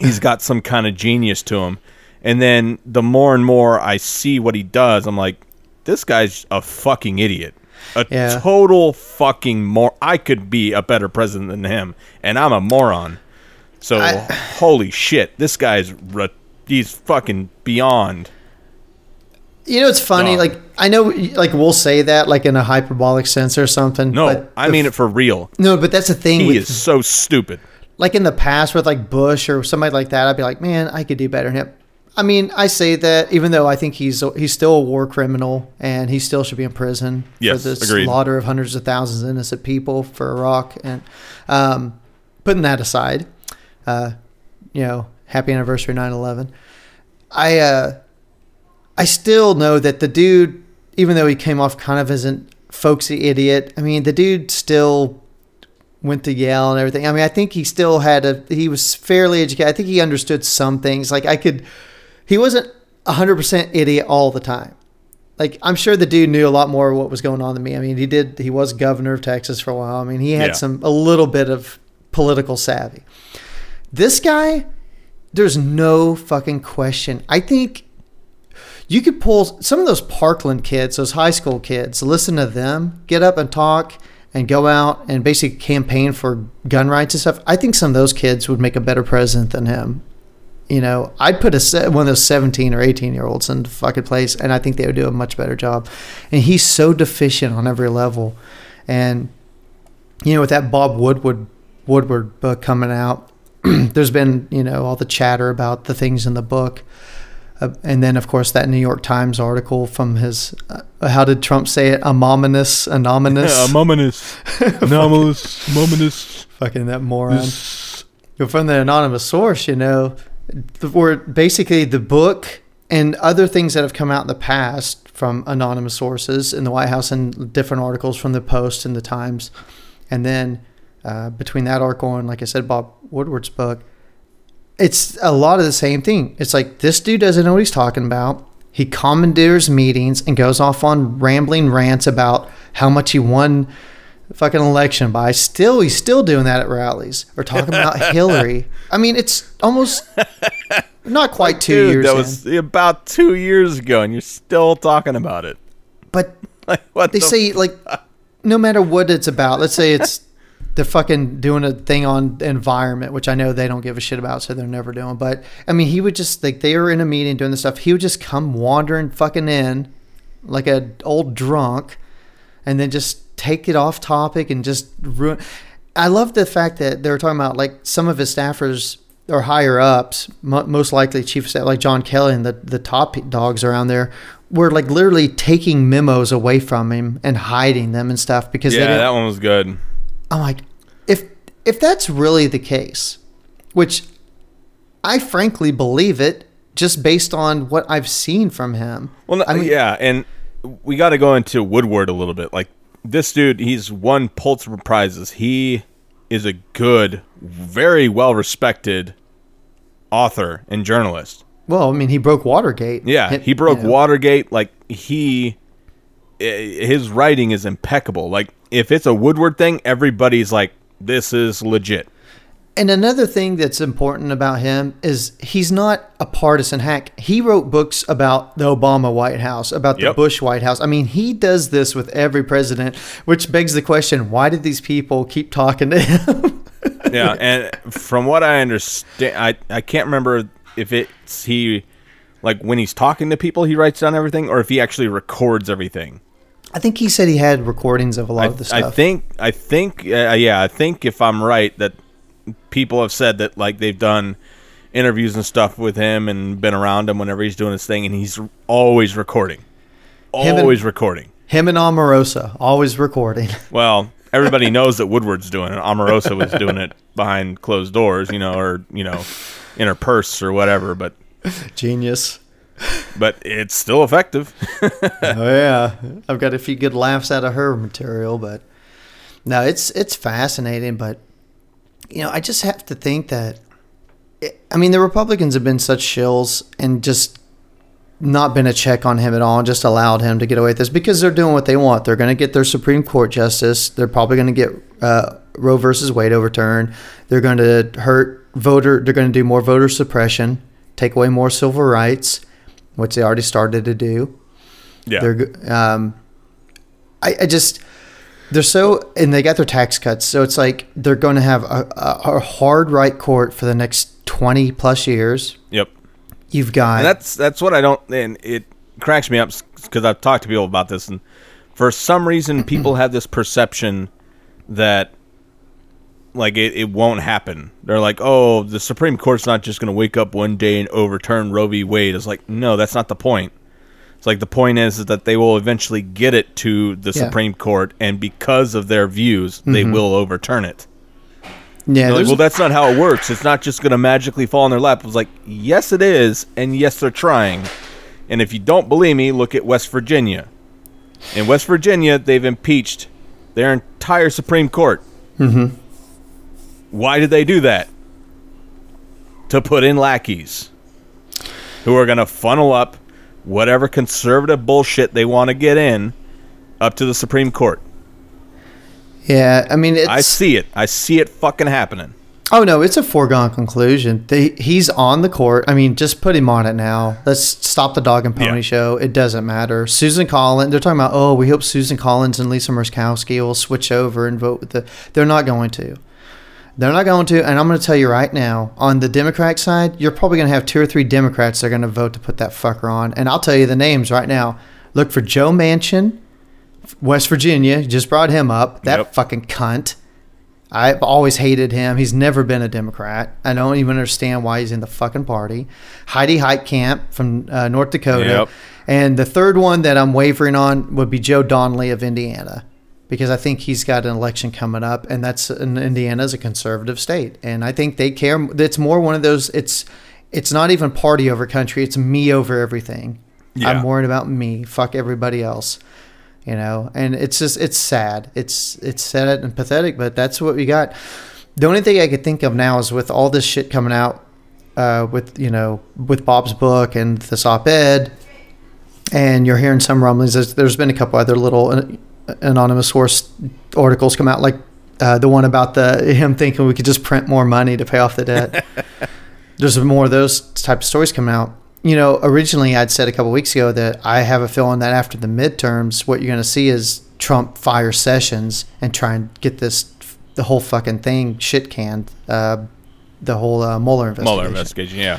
He's got some kind of genius to him. And then the more and more I see what he does, I'm like, this guy's a fucking idiot. A yeah. total fucking mor- I could be a better president than him, and I'm a moron. So, I- holy shit, this guy's re- he's fucking beyond... You know, it's funny. No. Like, I know, like, we'll say that, like, in a hyperbolic sense or something. No, but I mean f- it for real. No, but that's the thing. He with, is so stupid. Like, in the past with, like, Bush or somebody like that, I'd be like, man, I could do better than him. I mean, I say that even though I think he's he's still a war criminal and he still should be in prison yes, for the agreed. slaughter of hundreds of thousands of innocent people for Iraq. And um, putting that aside, uh, you know, happy anniversary nine eleven. I... uh I still know that the dude, even though he came off kind of as a folksy idiot, I mean, the dude still went to Yale and everything. I mean, I think he still had a, he was fairly educated. I think he understood some things. Like I could, he wasn't one hundred percent idiot all the time. Like I'm sure the dude knew a lot more of what was going on than me. I mean, he did, he was governor of Texas for a while. I mean, he had yeah. some, a little bit of political savvy. This guy, there's no fucking question. I think you could pull some of those Parkland kids, those high school kids, listen to them, get up and talk and go out and basically campaign for gun rights and stuff. I think some of those kids would make a better president than him. You know, I'd put a, one of those seventeen or eighteen-year-olds in the fucking place, and I think they would do a much better job. And he's so deficient on every level. And, you know, with that Bob Woodward, Woodward book coming out, there's been, you know, all the chatter about the things in the book. Uh, and then, of course, that New York Times article from his, uh, how did Trump say it? Anonymous, anonymous. Anonymous. Anonymous. Anonymous. Fucking that moron. From the anonymous source, you know, where basically the book and other things that have come out in the past from anonymous sources in the White House and different articles from the Post and the Times. And then uh, between that article and, like I said, Bob Woodward's book, it's a lot of the same thing. It's like, this dude doesn't know what he's talking about. He commandeers meetings and goes off on rambling rants about how much he won the fucking election by. Still, he's still doing that at rallies or talking about Hillary. I mean, it's almost not quite two dude, years. That in. was about two years ago, and you're still talking about it. But like, what they the say, f- like, no matter what it's about, let's say it's. They're fucking doing a thing on environment, which I know they don't give a shit about, so they're never doing. But, I mean, he would just, like, they were in a meeting doing this stuff. He would just come wandering fucking in like an old drunk and then just take it off topic and just ruin. I love the fact that they were talking about, like, some of his staffers or higher-ups, mo- most likely chief of staff, like John Kelly and the, the top dogs around there, were, like, literally taking memos away from him and hiding them and stuff. because Yeah, they that one was good. I'm like, if if that's really the case, which I frankly believe it, just based on what I've seen from him. Well, I mean, yeah, and we got to go into Woodward a little bit. Like, this dude, he's won Pulitzer Prizes. He is a good, very well-respected author and journalist. Well, I mean, he broke Watergate. Yeah, it, he broke you know. Watergate. Like, he... his writing is impeccable. Like, if it's a Woodward thing, everybody's like, this is legit. And another thing that's important about him is he's not a partisan hack. He wrote books about the Obama White House, about the yep. Bush White House. I mean, he does this with every president, which begs the question, why did these people keep talking to him? Yeah, and from what I understand, I, I can't remember if it's he, like when he's talking to people, he writes down everything, or if he actually records everything. I think he said he had recordings of a lot I, of the stuff. I think, I think, uh, yeah, I think if I'm right that people have said that like they've done interviews and stuff with him and been around him whenever he's doing his thing, and he's always recording, always him and, recording. Him and Omarosa always recording. Well, everybody knows that Woodward's doing it. Omarosa was doing it behind closed doors, you know, or you know, in her purse or whatever. But genius. But it's still effective. Oh yeah, I've got a few good laughs out of her material, but no, it's it's fascinating, but. You know, I just have to think that, it, I mean, the Republicans have been such shills and just not been a check on him at all and just allowed him to get away with this because they're doing what they want. They're going to get their Supreme Court justice. They're probably going to get uh, Roe versus Wade overturned. They're going to hurt voter. They're going to do more voter suppression, take away more civil rights, which they already started to do. Yeah. They're, um, I, I just... They're so, and they got their tax cuts, so it's like they're going to have a, a, a hard right court for the next twenty plus years. Yep, you've got and that's that's what I don't, and it cracks me up because I've talked to people about this, and for some reason people have this perception that like it, it won't happen. They're like, oh, the Supreme Court's not just going to wake up one day and overturn Roe v. Wade. It's like, no, that's not the point. Like the point is, is that they will eventually get it to the yeah. Supreme Court, and because of their views, mm-hmm. they will overturn it. Yeah, like, well, that's not how it works. It's not just going to magically fall in their lap. It was like, yes, it is, and yes, they're trying. And if you don't believe me, look at West Virginia. In West Virginia, they've impeached their entire Supreme Court. Mm-hmm. Why did they do that? To put in lackeys who are going to funnel up whatever conservative bullshit they want to get in up to the Supreme Court. Yeah, I mean, it's... I see it. I see it fucking happening. Oh, no, it's a foregone conclusion. They, he's on the court. I mean, just put him on it now. Let's stop the dog and pony yeah. show. It doesn't matter. Susan Collins, they're talking about, oh, we hope Susan Collins and Lisa Murkowski will switch over and vote with the... They're not going to. They're not going to, and I'm going to tell you right now, on the Democrat side, you're probably going to have two or three Democrats that are going to vote to put that fucker on. And I'll tell you the names right now. Look for Joe Manchin, West Virginia. You just brought him up. That yep. fucking cunt. I've always hated him. He's never been a Democrat. I don't even understand why he's in the fucking party. Heidi Heitkamp from uh, North Dakota. Yep. And the third one that I'm wavering on would be Joe Donnelly of Indiana. Because I think he's got an election coming up, and that's in Indiana's a conservative state, and I think they care. It's more one of those. It's it's not even party over country. It's me over everything. Yeah. I'm worried about me. Fuck everybody else, you know. And it's just it's sad. It's it's sad and pathetic, but that's what we got. The only thing I could think of now is with all this shit coming out, uh, with you know with Bob's book and this op-ed, and you're hearing some rumblings. There's, there's been a couple other little. Anonymous source articles come out, like uh, the one about the him thinking we could just print more money to pay off the debt. There's more of those type of stories coming out. You know, originally I'd said a couple of weeks ago that I have a feeling that after the midterms, what you're going to see is Trump fire Sessions and try and get this the whole fucking thing shit canned. Uh, the whole uh, Mueller investigation. Mueller investigation, yeah.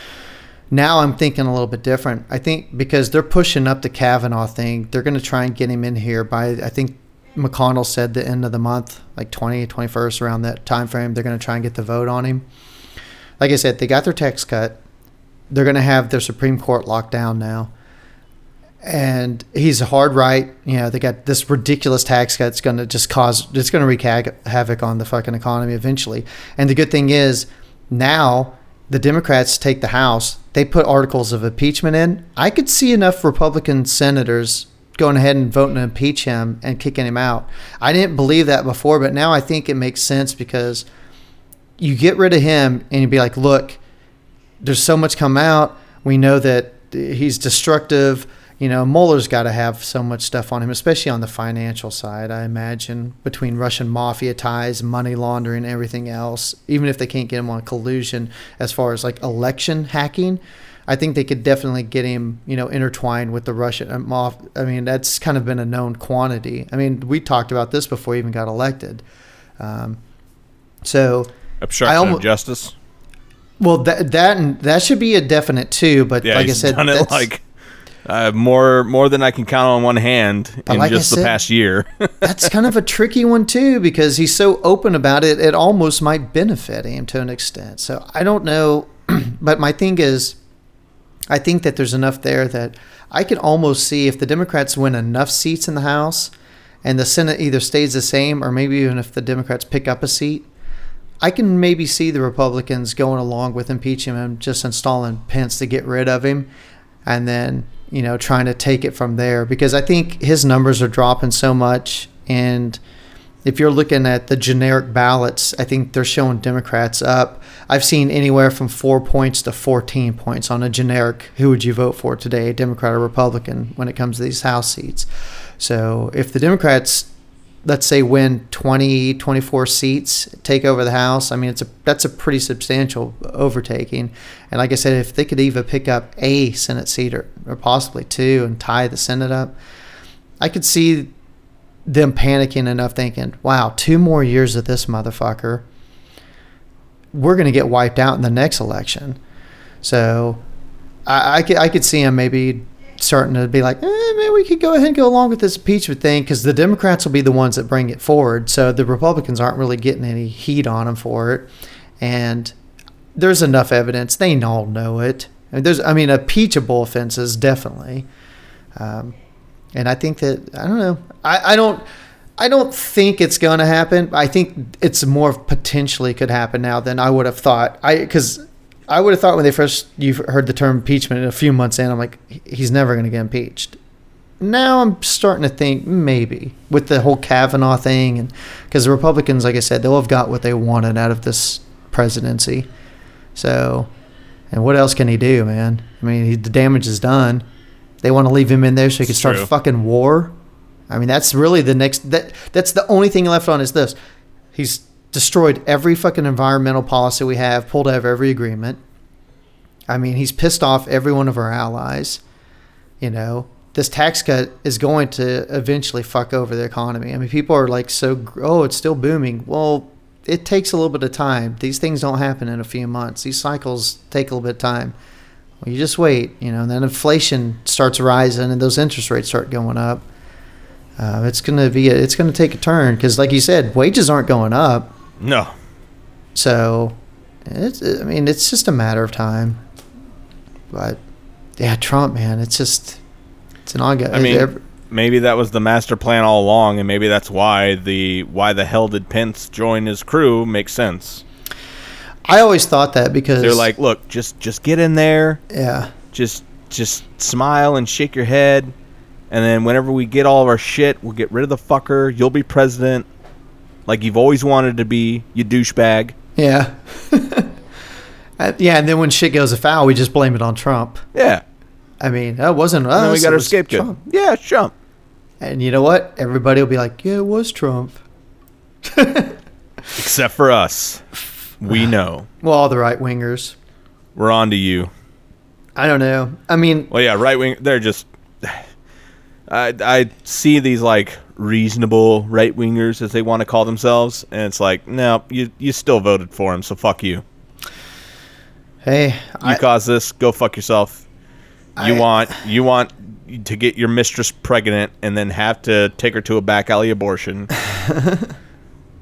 Now I'm thinking a little bit different. I think because they're pushing up the Kavanaugh thing, they're going to try and get him in here by, I think McConnell said the end of the month, like twentieth, twenty-first, around that time frame. They're going to try and get the vote on him. Like I said, they got their tax cut. They're going to have their Supreme Court locked down now. And he's a hard right. You know, they got this ridiculous tax cut. It's going to just cause, it's going to wreak havoc on the fucking economy eventually. And the good thing is now the Democrats take the House. They put articles of impeachment in. I could see enough Republican senators going ahead and voting to impeach him and kicking him out. I didn't believe that before, but now I think it makes sense because you get rid of him and you'd be like, look, there's so much come out. We know that he's destructive. You know, Mueller's got to have so much stuff on him, especially on the financial side, I imagine, between Russian mafia ties, money laundering, everything else. Even if they can't get him on collusion as far as like election hacking, I think they could definitely get him, you know, intertwined with the Russian mob. I mean, that's kind of been a known quantity. I mean, we talked about this before he even got elected. Um, so obstruction almo- of justice. Well, that that that should be a definite too. But yeah, like he's I said, done it like. Uh, more more than I can count on one hand in like just said, the past year. That's kind of a tricky one, too, because he's so open about it, it almost might benefit him to an extent. So I don't know. But my thing is, I think that there's enough there that I can almost see if the Democrats win enough seats in the House and the Senate either stays the same or maybe even if the Democrats pick up a seat, I can maybe see the Republicans going along with impeaching him, just installing Pence to get rid of him, and then you know, trying to take it from there, because I think his numbers are dropping so much. And if you're looking at the generic ballots, I think they're showing Democrats up. I've seen anywhere from four points to fourteen points on a generic, who would you vote for today, Democrat or Republican, when it comes to these House seats. So if the Democrats, let's say, win twenty, twenty-four seats, take over the House, I mean, it's a that's a pretty substantial overtaking. And like I said, if they could even pick up a Senate seat or, or possibly two and tie the Senate up, I could see them panicking enough thinking, wow, two more years of this motherfucker, we're going to get wiped out in the next election. So I, I, could, I could see them maybe starting to be like, eh, maybe we could go ahead and go along with this impeachment thing, because the Democrats will be the ones that bring it forward. So the Republicans aren't really getting any heat on them for it. And there's enough evidence. They all know it. I mean, there's, I mean, impeachable offenses, definitely. Um, and I think that, I don't know. I, I don't, I don't think it's going to happen. I think it's more potentially could happen now than I would have thought. I, cause I would have thought when they first you heard the term impeachment a few months in, I'm like, he's never going to get impeached. Now I'm starting to think maybe with the whole Kavanaugh thing, and because the Republicans, like I said, they'll have got what they wanted out of this presidency. So, and what else can he do, man? I mean, he, the damage is done. They want to leave him in there so he can start a fucking war. I mean, that's really the next. That that's the only thing left on is this. He's destroyed every fucking environmental policy we have, pulled out of every agreement. I mean, he's pissed off every one of our allies. You know, this tax cut is going to eventually fuck over the economy. I mean, people are like, so, oh, it's still booming. Well, it takes a little bit of time. These things don't happen in a few months. These cycles take a little bit of time. Well, you just wait, you know, and then inflation starts rising and those interest rates start going up. Uh, it's going to be, a, it's going to take a turn because, like you said, wages aren't going up. No. So, it's, I mean, it's just a matter of time. But, yeah, Trump, man, it's just, it's an ongoing. I mean, ever- maybe that was the master plan all along, and maybe that's why the, why the hell did Pence join his crew makes sense. I always thought that because they're like, look, just, just get in there. Yeah. Just, just smile and shake your head. And then whenever we get all of our shit, we'll get rid of the fucker. You'll be president. Like you've always wanted to be, you douchebag. Yeah. uh, yeah, and then when shit goes afoul, we just blame it on Trump. Yeah. I mean, that wasn't us. And then we got our scapegoat. Yeah, it's Trump. And you know what? Everybody will be like, yeah, it was Trump. Except for us. We know. Well, all the right-wingers. We're on to you. I don't know. I mean... Well, yeah, right-wing... They're just... I I see these, like... reasonable right wingers, as they want to call themselves, and it's like, no, you you still voted for him, so fuck you. Hey, you I, caused this. Go fuck yourself. You I, want you want to get your mistress pregnant and then have to take her to a back alley abortion.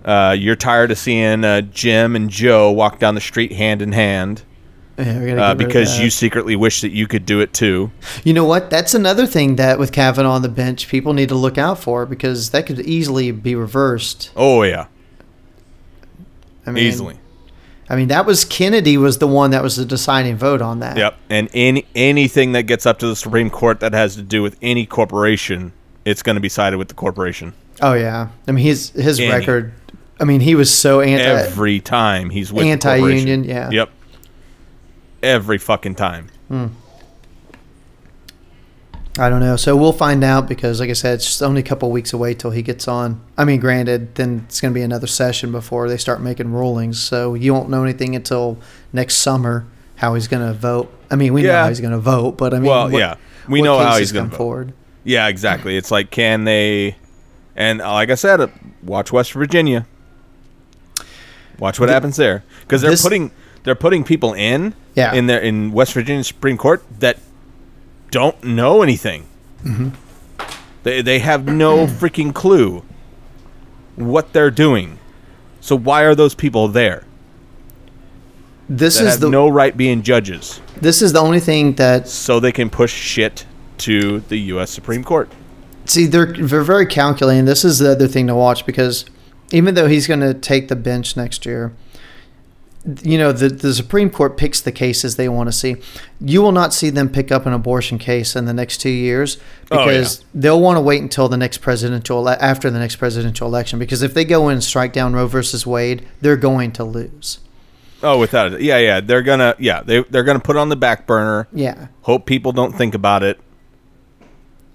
uh, you're tired of seeing uh, Jim and Joe walk down the street hand in hand. Yeah, we're uh, because you secretly wish that you could do it too. You know what? That's another thing that with Kavanaugh on the bench, people need to look out for, because that could easily be reversed. Oh yeah, I mean, easily. I mean, that was Kennedy was the one that was the deciding vote on that. Yep, and any anything that gets up to the Supreme Court that has to do with any corporation, it's going to be sided with the corporation. Oh yeah, I mean his his any. record. I mean, he was so anti every time he's with anti-union. Yeah. Yep. Every fucking time. Mm. I don't know. So we'll find out because, like I said, it's just only a couple of weeks away till he gets on. I mean, granted, then it's going to be another session before they start making rulings. So you won't know anything until next summer how he's going to vote. I mean, we yeah. know how he's going to vote, but I mean, well, what, yeah, we what know how he's going to vote. Forward. Yeah, exactly. It's like, can they? And like I said, watch West Virginia. Watch what the, happens there, because they're this, putting they're putting people in yeah. in their in West Virginia Supreme Court that don't know anything. Mm-hmm. They they have no freaking clue what they're doing. So why are those people there? This that is have the, no right being judges. This is the only thing that so they can push shit to the U S Supreme Court. See, they're they're very calculating. This is the other thing to watch, because even though he's going to take the bench next year, you know, the, the Supreme Court picks the cases they want to see. You will not see them pick up an abortion case in the next two years because oh, yeah. they'll want to wait until the next presidential after the next presidential election, because if they go in and strike down Roe versus Wade, they're going to lose. Oh, without it. Yeah, yeah. They're going to yeah, they they're going to put it on the back burner. Yeah. Hope people don't think about it.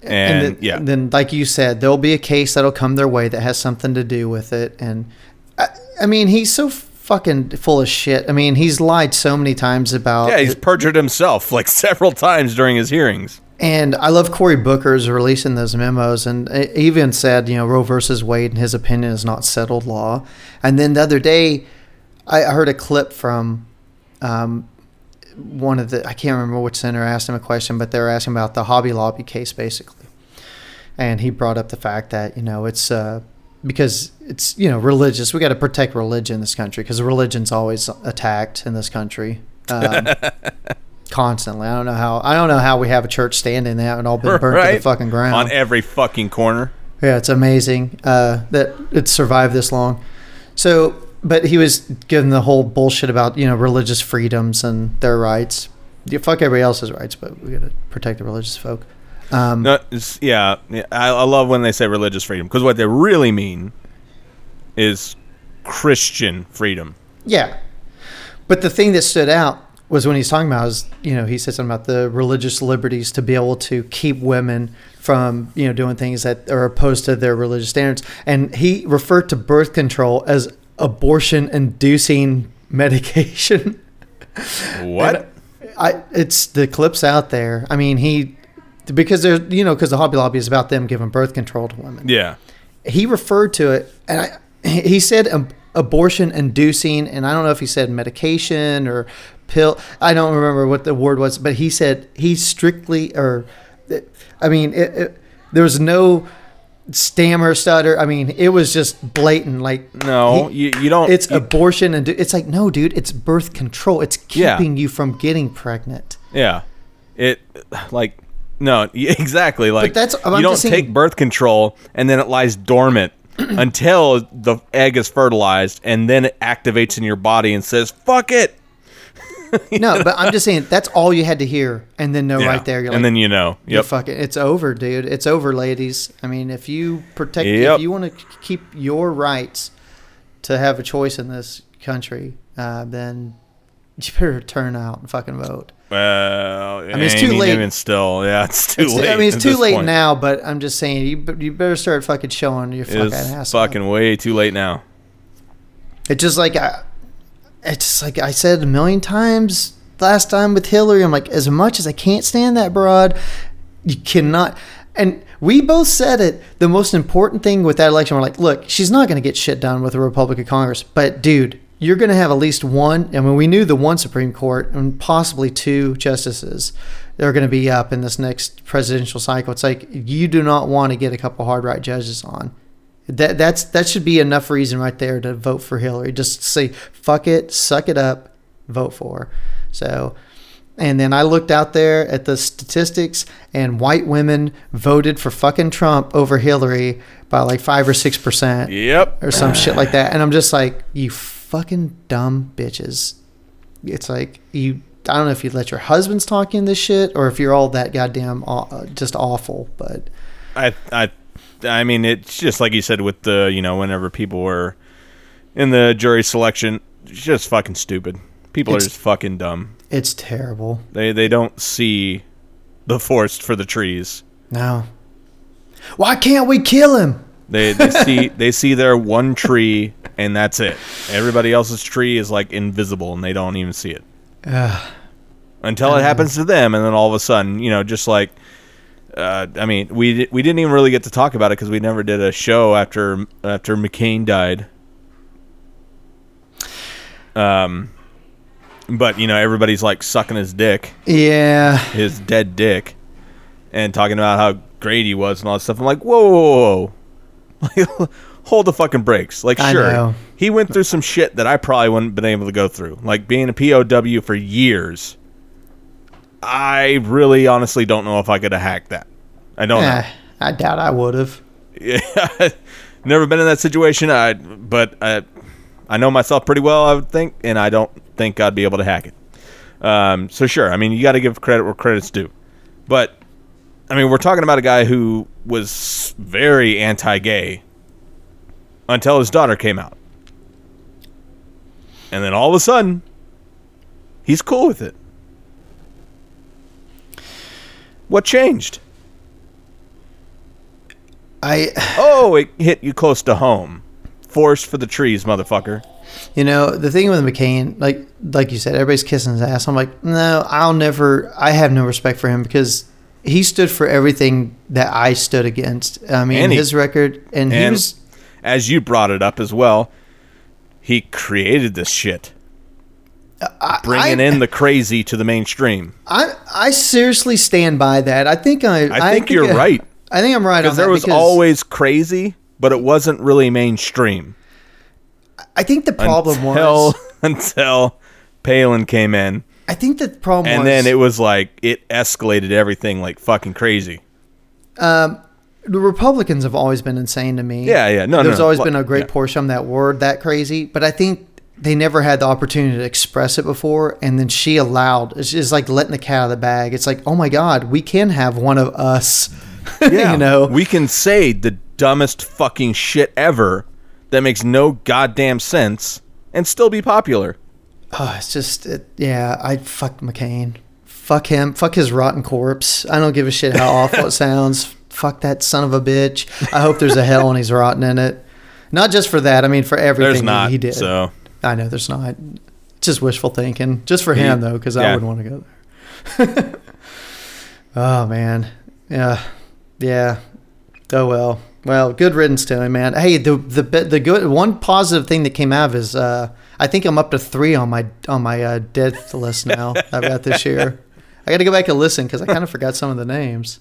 And, and then, yeah. then, like you said, there'll be a case that'll come their way that has something to do with it. And, I, I mean, he's so fucking full of shit. I mean, he's lied so many times about... Yeah, he's the, perjured himself, like, several times during his hearings. And I love Cory Booker's releasing those memos, and it even said, you know, Roe versus Wade, in his opinion, is not settled law. And then the other day, I heard a clip from... Um, one of the, I can't remember which senator asked him a question, but they were asking about the Hobby Lobby case, basically. And he brought up the fact that, you know, it's uh, because it's, you know, religious. We got to protect religion in this country because religion's always attacked in this country um, constantly. I don't know how, I don't know how we have a church standing there and all been burnt right? to the fucking ground. On every fucking corner. Yeah, it's amazing uh, that it's survived this long. So... But he was giving the whole bullshit about, you know, religious freedoms and their rights. You fuck everybody else's rights, but we got to protect the religious folk. Um, no, yeah, yeah I, I love when they say religious freedom, because what they really mean is Christian freedom. Yeah. But the thing that stood out was when he's talking about, is, you know, he said something about the religious liberties to be able to keep women from, you know, doing things that are opposed to their religious standards. And he referred to birth control as abortion-inducing medication. What? I it's the clip's out there. I mean, he because there's you know because the Hobby Lobby is about them giving birth control to women. Yeah. He referred to it, and I he said um, abortion-inducing, and I don't know if he said medication or pill. I don't remember what the word was, but he said he strictly or I mean, it, it, there was no. Stammer, stutter. I mean, it was just blatant. Like, no, he, you, you don't. It's you, abortion, and it's like, no, dude, it's birth control. It's keeping yeah. you from getting pregnant. Yeah, it like no, exactly. Like, but that's, you I'm don't just saying, take birth control, and then it lies dormant until the egg is fertilized, and then it activates in your body and says, "Fuck it." No, but I'm just saying that's all you had to hear, and then know yeah. right there. You're like, and then you know, yep. fuck it, it's over, dude. It's over, ladies. I mean, if you protect, yep. if you want to keep your rights to have a choice in this country, uh, then you better turn out and fucking vote. Well, I mean, it's too late. Even still, yeah, it's too it's, late. I mean, it's too late point. now. But I'm just saying, you you better start fucking showing your fucking ass. Fucking out. Way too late now. It's just like I. It's like I said a million times last time with Hillary. I'm like, as much as I can't stand that broad, you cannot. And we both said it. The most important thing with that election, we're like, look, she's not going to get shit done with a Republican Congress. But, dude, you're going to have at least one. I mean, we knew the one Supreme Court and possibly two justices that are going to be up in this next presidential cycle. It's like you do not want to get a couple hard right judges on. That that's that should be enough reason right there to vote for Hillary. Just say fuck it, suck it up, vote for her. So, and then I looked out there at the statistics, and white women voted for fucking Trump over Hillary by like five or six percent, yep, or some shit like that. And I'm just like, you fucking dumb bitches. It's like you. I don't know if you let your husbands talk in this shit, or if you're all that goddamn uh, just awful. But I I. I mean, it's just like you said with the, you know, whenever people were in the jury selection, it's just fucking stupid. People it's, are just fucking dumb. It's terrible. They they don't see the forest for the trees. No. Why can't we kill him? They they see they see their one tree and that's it. Everybody else's tree is like invisible and they don't even see it. Uh, Until it happens to them, and then all of a sudden, you know, just like, uh, I mean, we we didn't even really get to talk about it because we never did a show after after McCain died. Um, but you know, everybody's like sucking his dick, yeah, his dead dick, and talking about how great he was and all that stuff. I'm like, whoa, whoa, whoa, whoa. Hold the fucking brakes. Like, I sure, know. He went through some shit that I probably wouldn't have been able to go through, like being a P O W for years. I really honestly don't know if I could have hacked that. I don't eh, know. I doubt I would have. Yeah, never been in that situation. I but I, I know myself pretty well, I would think, and I don't think I'd be able to hack it. Um, so sure, I mean, you got to give credit where credit's due. But I mean, we're talking about a guy who was very anti-gay until his daughter came out, and then all of a sudden, he's cool with it. What changed? I Oh, it hit you close to home. Forest for the trees, motherfucker. You know, the thing with McCain, like like you said, everybody's kissing his ass. I'm like, no, I'll never I have no respect for him because he stood for everything that I stood against. I mean, and he, his record and, and he was, as you brought it up as well, he created this shit. I, bringing I, in the crazy to the mainstream. I I seriously stand by that. I think I. I think, I think you're I, right. I think I'm right on that because there was always crazy, but it wasn't really mainstream. I think the problem until, was until Palin came in. I think the problem and was, and then it was like it escalated everything like fucking crazy. Um, the Republicans have always been insane to me. Yeah, yeah, no, There's no. There's always no. been a great yeah. portion of that word that crazy, but I think. They never had the opportunity to express it before, and then she allowed. It's just like letting the cat out of the bag. It's like, oh my God, we can have one of us. Yeah, you know, we can say the dumbest fucking shit ever that makes no goddamn sense and still be popular. Oh, it's just, it, yeah, I fuck McCain, fuck him, fuck his rotten corpse. I don't give a shit how awful it sounds. Fuck that son of a bitch. I hope there's a hell and he's rotten in it. Not just for that. I mean, for everything there's not, that he did. So. I know there's not. Just wishful thinking. Just for him, though, because yeah. I wouldn't want to go there. Oh, man. Yeah. Yeah. Oh, well. Well, good riddance to him, man. Hey, the the the good one positive thing that came out of is uh, I think I'm up to three on my on my uh, death list now I've got this year. I got to go back and listen because I kind of forgot some of the names.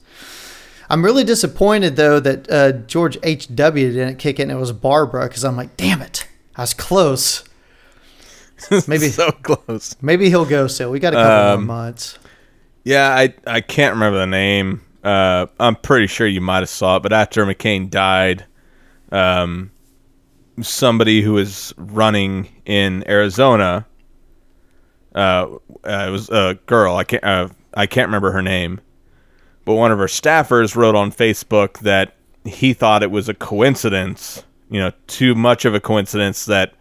I'm really disappointed, though, that uh, George H W didn't kick it and it was Barbara because I'm like, damn it. I was close. Maybe so close. Maybe he'll go still. We got a couple um, more months. Yeah, I I can't remember the name. Uh, I'm pretty sure you might have saw it, but after McCain died, um, somebody who was running in Arizona, uh, uh, it was a girl. I can't uh, I can't remember her name, but one of her staffers wrote on Facebook that he thought it was a coincidence. You know, too much of a coincidence that.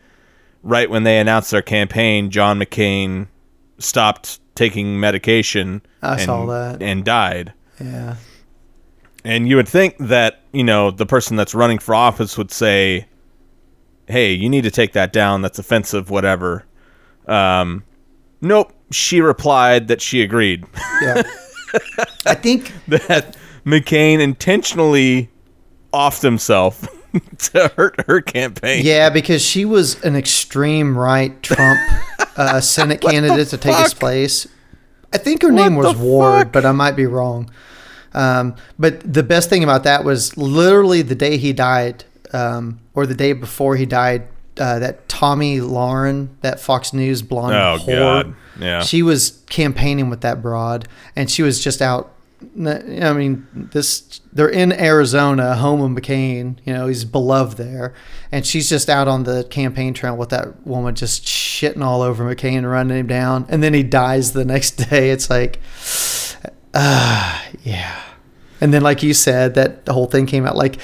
Right when they announced their campaign, John McCain stopped taking medication I and, saw that. and died. Yeah. And you would think that, you know, the person that's running for office would say, hey, you need to take that down. That's offensive, whatever. Um, nope. She replied that she agreed. Yeah. I think that McCain intentionally offed himself. To hurt her campaign. Yeah, because she was an extreme right Trump uh, Senate candidate to take his place. I think her what name was Ward, fuck? But I might be wrong. Um, but the best thing about that was literally the day he died, um, or the day before he died, uh, that Tommy Lauren, that Fox News blonde oh, whore, God. Yeah. She was campaigning with that broad, and she was just out. I mean, this they're in Arizona, home of McCain. You know, he's beloved there. And she's just out on the campaign trail with that woman just shitting all over McCain and running him down. And then he dies the next day. It's like, ah, uh, yeah. And then, like you said, that the whole thing came out like,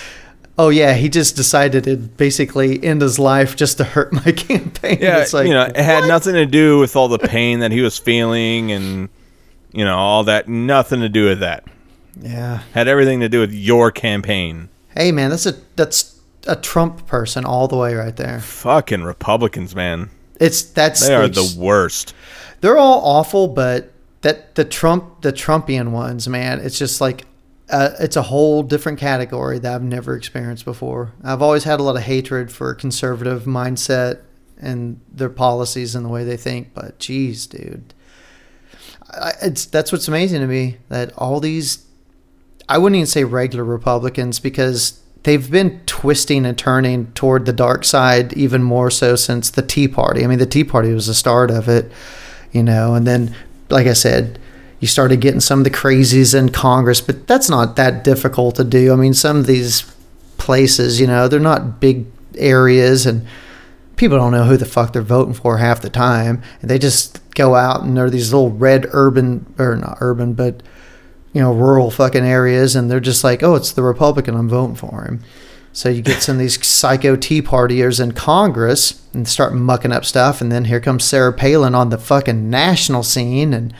oh, yeah, he just decided to basically end his life just to hurt my campaign. Yeah, it's like, you know, it had what? nothing to do with all the pain that he was feeling and... You know, all that, nothing to do with that. Yeah. Had everything to do with your campaign. Hey, man, that's a that's a Trump person all the way right there. Fucking Republicans, man. It's that's They are the worst. They're all awful, but that the Trump the Trumpian ones, man, it's just like uh, it's a whole different category that I've never experienced before. I've always had a lot of hatred for conservative mindset and their policies and the way they think, but geez, dude. I, it's that's what's amazing to me, that all these, I wouldn't even say regular Republicans, because they've been twisting and turning toward the dark side even more so since the Tea Party. I mean, the Tea Party was the start of it, you know, and then, like I said, you started getting some of the crazies in Congress, but that's not that difficult to do. I mean, some of these places, you know, they're not big areas, and people don't know who the fuck they're voting for half the time, and they just go out and there are these little red urban, or not urban, but, you know, rural fucking areas, and they're just like, oh, it's the Republican, I'm voting for him. So you get some of these psycho Tea Partiers in Congress and start mucking up stuff, and then here comes Sarah Palin on the fucking national scene, and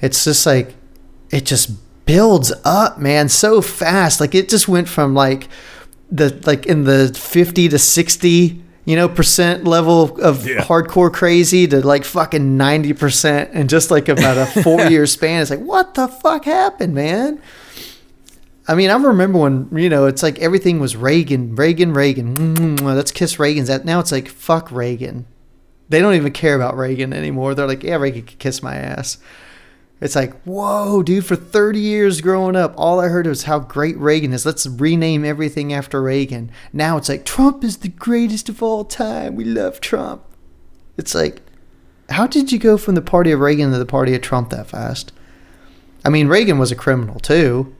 it's just like, it just builds up, man, so fast. Like, it just went from like the like in the fifty to sixty, you know, percent level of yeah. hardcore crazy to like fucking ninety percent in just like about a four year span. It's like, what the fuck happened, man? I mean, I remember when, you know, it's like everything was Reagan, Reagan, Reagan. Mm-hmm, let's kiss Reagan's ass. Now it's like, fuck Reagan. They don't even care about Reagan anymore. They're like, yeah, Reagan could kiss my ass. It's like, whoa, dude, for thirty years growing up, all I heard was how great Reagan is. Let's rename everything after Reagan. Now it's like, Trump is the greatest of all time. We love Trump. It's like, how did you go from the party of Reagan to the party of Trump that fast? I mean, Reagan was a criminal, too.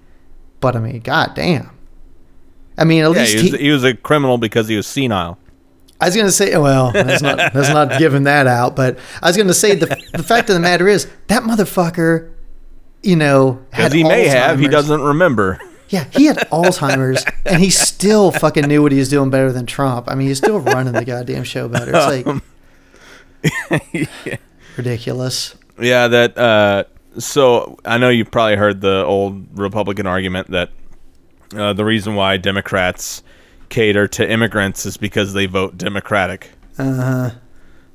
But, I mean, goddamn. I mean, at yeah, least he was, he, he was a criminal because he was senile. I was going to say, well, that's not, that's not giving that out. But I was going to say the the fact of the matter is that motherfucker, you know, had he Alzheimer's. May have. He doesn't remember. Yeah, he had Alzheimer's, and he still fucking knew what he was doing better than Trump. I mean, he's still running the goddamn show better. It's like yeah. ridiculous. Yeah, that... Uh, So I know you probably heard the old Republican argument that uh, the reason why Democrats cater to immigrants is because they vote Democratic. Uh-huh.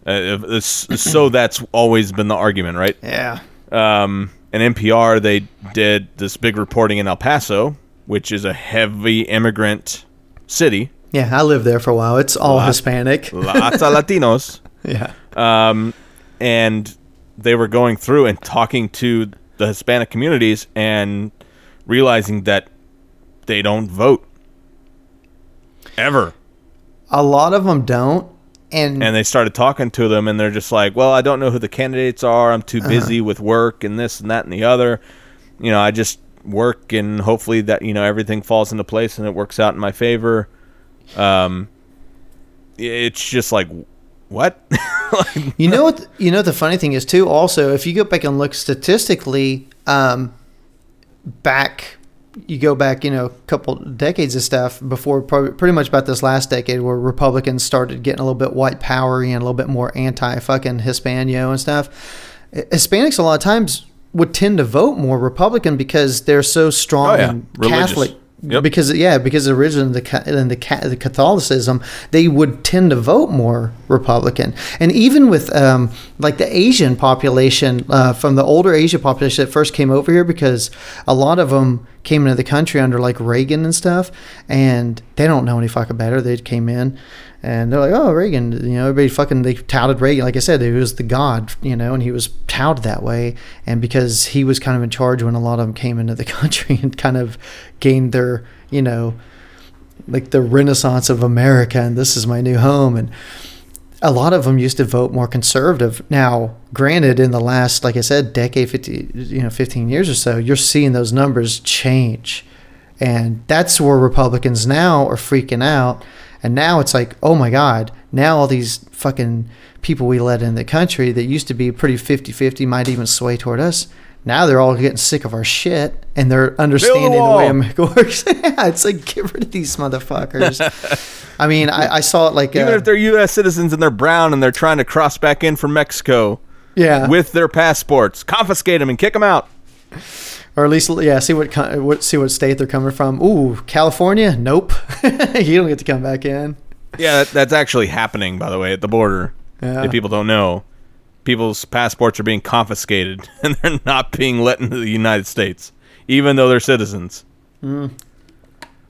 Uh, so that's always been the argument, right? Yeah. Um, and N P R, they did this big reporting in El Paso, which is a heavy immigrant city. Yeah, I lived there for a while. It's all Lots, Hispanic. Lots of Latinos. Yeah. Um, and... they were going through and talking to the Hispanic communities and realizing that they don't vote ever. A lot of them don't. And and they started talking to them, and they're just like, well, I don't know who the candidates are. I'm too busy uh-huh. with work and this and that and the other. You know, I just work, and hopefully that, you know, everything falls into place and it works out in my favor. Um, it's just like, what? like, you know what? You know what the funny thing is too. Also, if you go back and look statistically, um, back you go back, you know, a couple decades of stuff before, probably, pretty much about this last decade, where Republicans started getting a little bit white powery and a little bit more anti fucking Hispano and stuff. Hispanics a lot of times would tend to vote more Republican because they're so strong oh, yeah. and religious. Catholic. Yep. Because yeah, because originally the in the, the Catholicism, they would tend to vote more Republican, and even with um, like the Asian population uh, from the older Asian population that first came over here, because a lot of them came into the country under like Reagan and stuff, and they don't know any fucking better. They came in, and they're like, oh, Reagan, you know, everybody fucking they touted Reagan. Like I said, he was the god, you know, and he was touted that way, and because he was kind of in charge when a lot of them came into the country and kind of gained their, you know, like the Renaissance of America, and this is my new home. And a lot of them used to vote more conservative. Now, granted, in the last, like I said, decade, fifty, you know, fifteen years or so, you're seeing those numbers change, and that's where Republicans now are freaking out. And now it's like, oh my God, now all these fucking people we let in the country that used to be pretty fifty-fifty might even sway toward us. Now they're all getting sick of our shit, and they're understanding the, the way America works. Yeah, it's like, get rid of these motherfuckers. I mean, I, I saw it like... Even uh, if they're U S citizens and they're brown and they're trying to cross back in from Mexico yeah. with their passports, confiscate them and kick them out. Or at least, yeah, see what what see what state they're coming from. Ooh, California? Nope. You don't get to come back in. Yeah, that, that's actually happening, by the way, at the border. Yeah. If people don't know, people's passports are being confiscated, and they're not being let into the United States, even though they're citizens. Mm.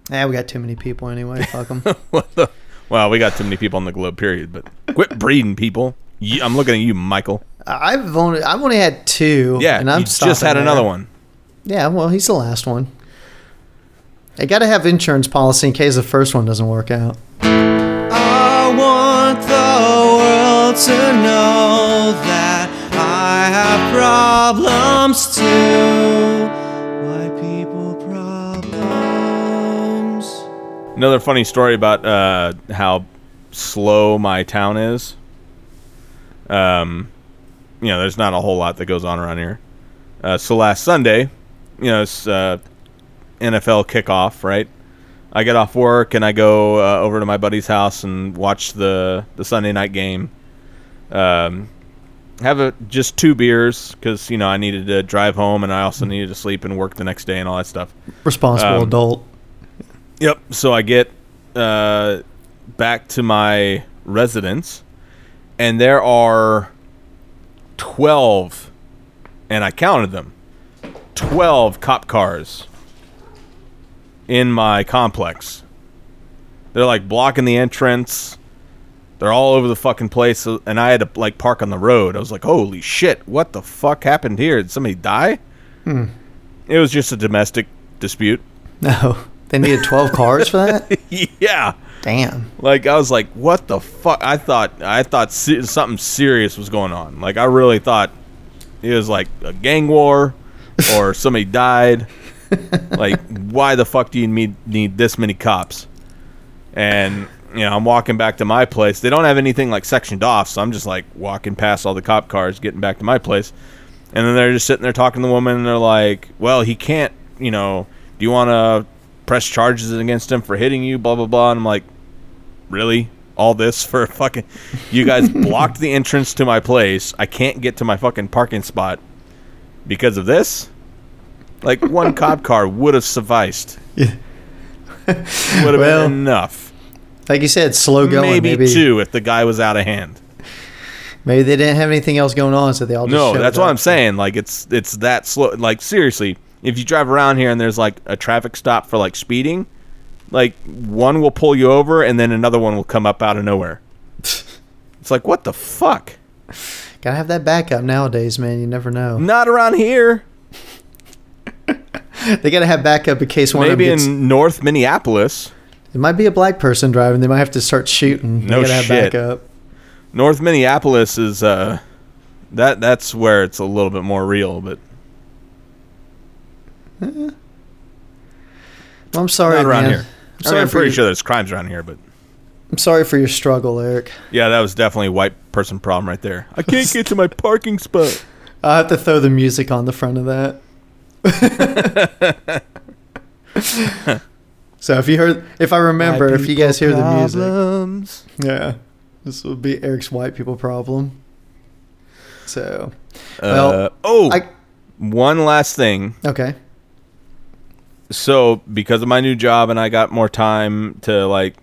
Yeah, we got too many people anyway. Fuck them. What the? Well, we got too many people on the globe, period. But quit breeding people. You, I'm looking at you, Michael. I've only I've only had two. Yeah, and I'm you just had there. another one. Yeah, well, he's the last one. I got to have insurance policy in case the first one doesn't work out. I want the world to know that I have problems too. Why people problems. Another funny story about uh, how slow my town is. Um, you know, there's not a whole lot that goes on around here. Uh, so last Sunday... You know, it's uh, N F L kickoff, right? I get off work and I go uh, over to my buddy's house and watch the, the Sunday night game. Um, have a, just two beers because, you know, I needed to drive home and I also needed to sleep and work the next day and all that stuff. Responsible um, adult. Yep. So I get uh, back to my residence and there are twelve, and I counted them. twelve cop cars in my complex. They're like blocking the entrance. They're all over the fucking place. And I had to like park on the road. I was like, holy shit, what the fuck happened here? Did somebody die? Hmm. It was just a domestic dispute. No. They needed twelve cars for that? Yeah. Damn. Like, I was like, what the fuck? I thought, I thought se- something serious was going on. Like, I really thought it was like a gang war. Or somebody died. Like, why the fuck do you need, need this many cops? And, you know, I'm walking back to my place. They don't have anything, like, sectioned off, so I'm just, like, walking past all the cop cars, getting back to my place. And then they're just sitting there talking to the woman, and they're like, well, he can't, you know, do you want to press charges against him for hitting you, blah, blah, blah. And I'm like, really? All this for fucking... You guys blocked the entrance to my place. I can't get to my fucking parking spot. Because of this? Like, one cop car would have sufficed. Yeah. Would have well, been enough. Like you said, slow going. Maybe, maybe two if the guy was out of hand. Maybe they didn't have anything else going on, so they all just No, that's up. What I'm saying. Like, it's it's that slow. Like, seriously, if you drive around here and there's, like, a traffic stop for, like, speeding, like, one will pull you over and then another one will come up out of nowhere. It's like, what the fuck? Gotta have that backup nowadays, man. You never know. Not around here. They gotta have backup in case one Maybe of them gets... Maybe in North Minneapolis. It might be a black person driving. They might have to start shooting. They no gotta have shit. Backup. North Minneapolis is... uh, that That's where it's a little bit more real, but... Eh. Well, I'm sorry, Not around man. Here. I'm, sorry I mean, I'm pretty your... sure there's crimes around here, but... I'm sorry for your struggle, Eric. Yeah, that was definitely a white person problem right there. I can't get to my parking spot. I'll have to throw the music on the front of that. So if you heard, if I remember, if you guys hear problems. The music. Yeah. This will be Eric's white people problem. So. Well, uh, oh, I, one last thing. Okay. So because of my new job and I got more time to like,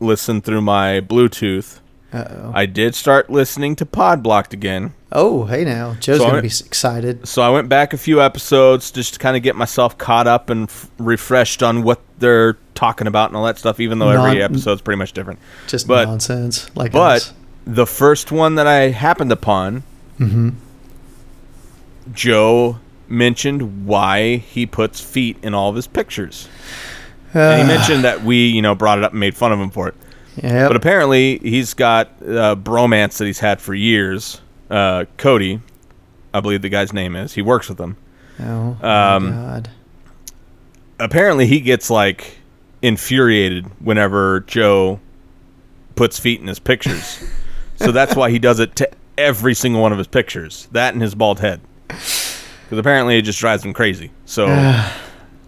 listen through my Bluetooth. Uh-oh. I did start listening to Pod Blocked again. Oh, hey now. Joe's so going to be excited. So I went back a few episodes just to kind of get myself caught up and f- refreshed on what they're talking about and all that stuff, even though Non- every episode's pretty much different. Just but, nonsense. Like but us. The first one that I happened upon, mm-hmm. Joe mentioned why he puts feet in all of his pictures. Uh, and he mentioned that we, you know, brought it up and made fun of him for it. Yep. But apparently he's got a bromance that he's had for years. Uh, Cody, I believe the guy's name is. He works with him. Oh, um, my God. Apparently he gets, like, infuriated whenever Joe puts feet in his pictures. So that's why he does it to every single one of his pictures. That and his bald head. Because apparently it just drives him crazy. So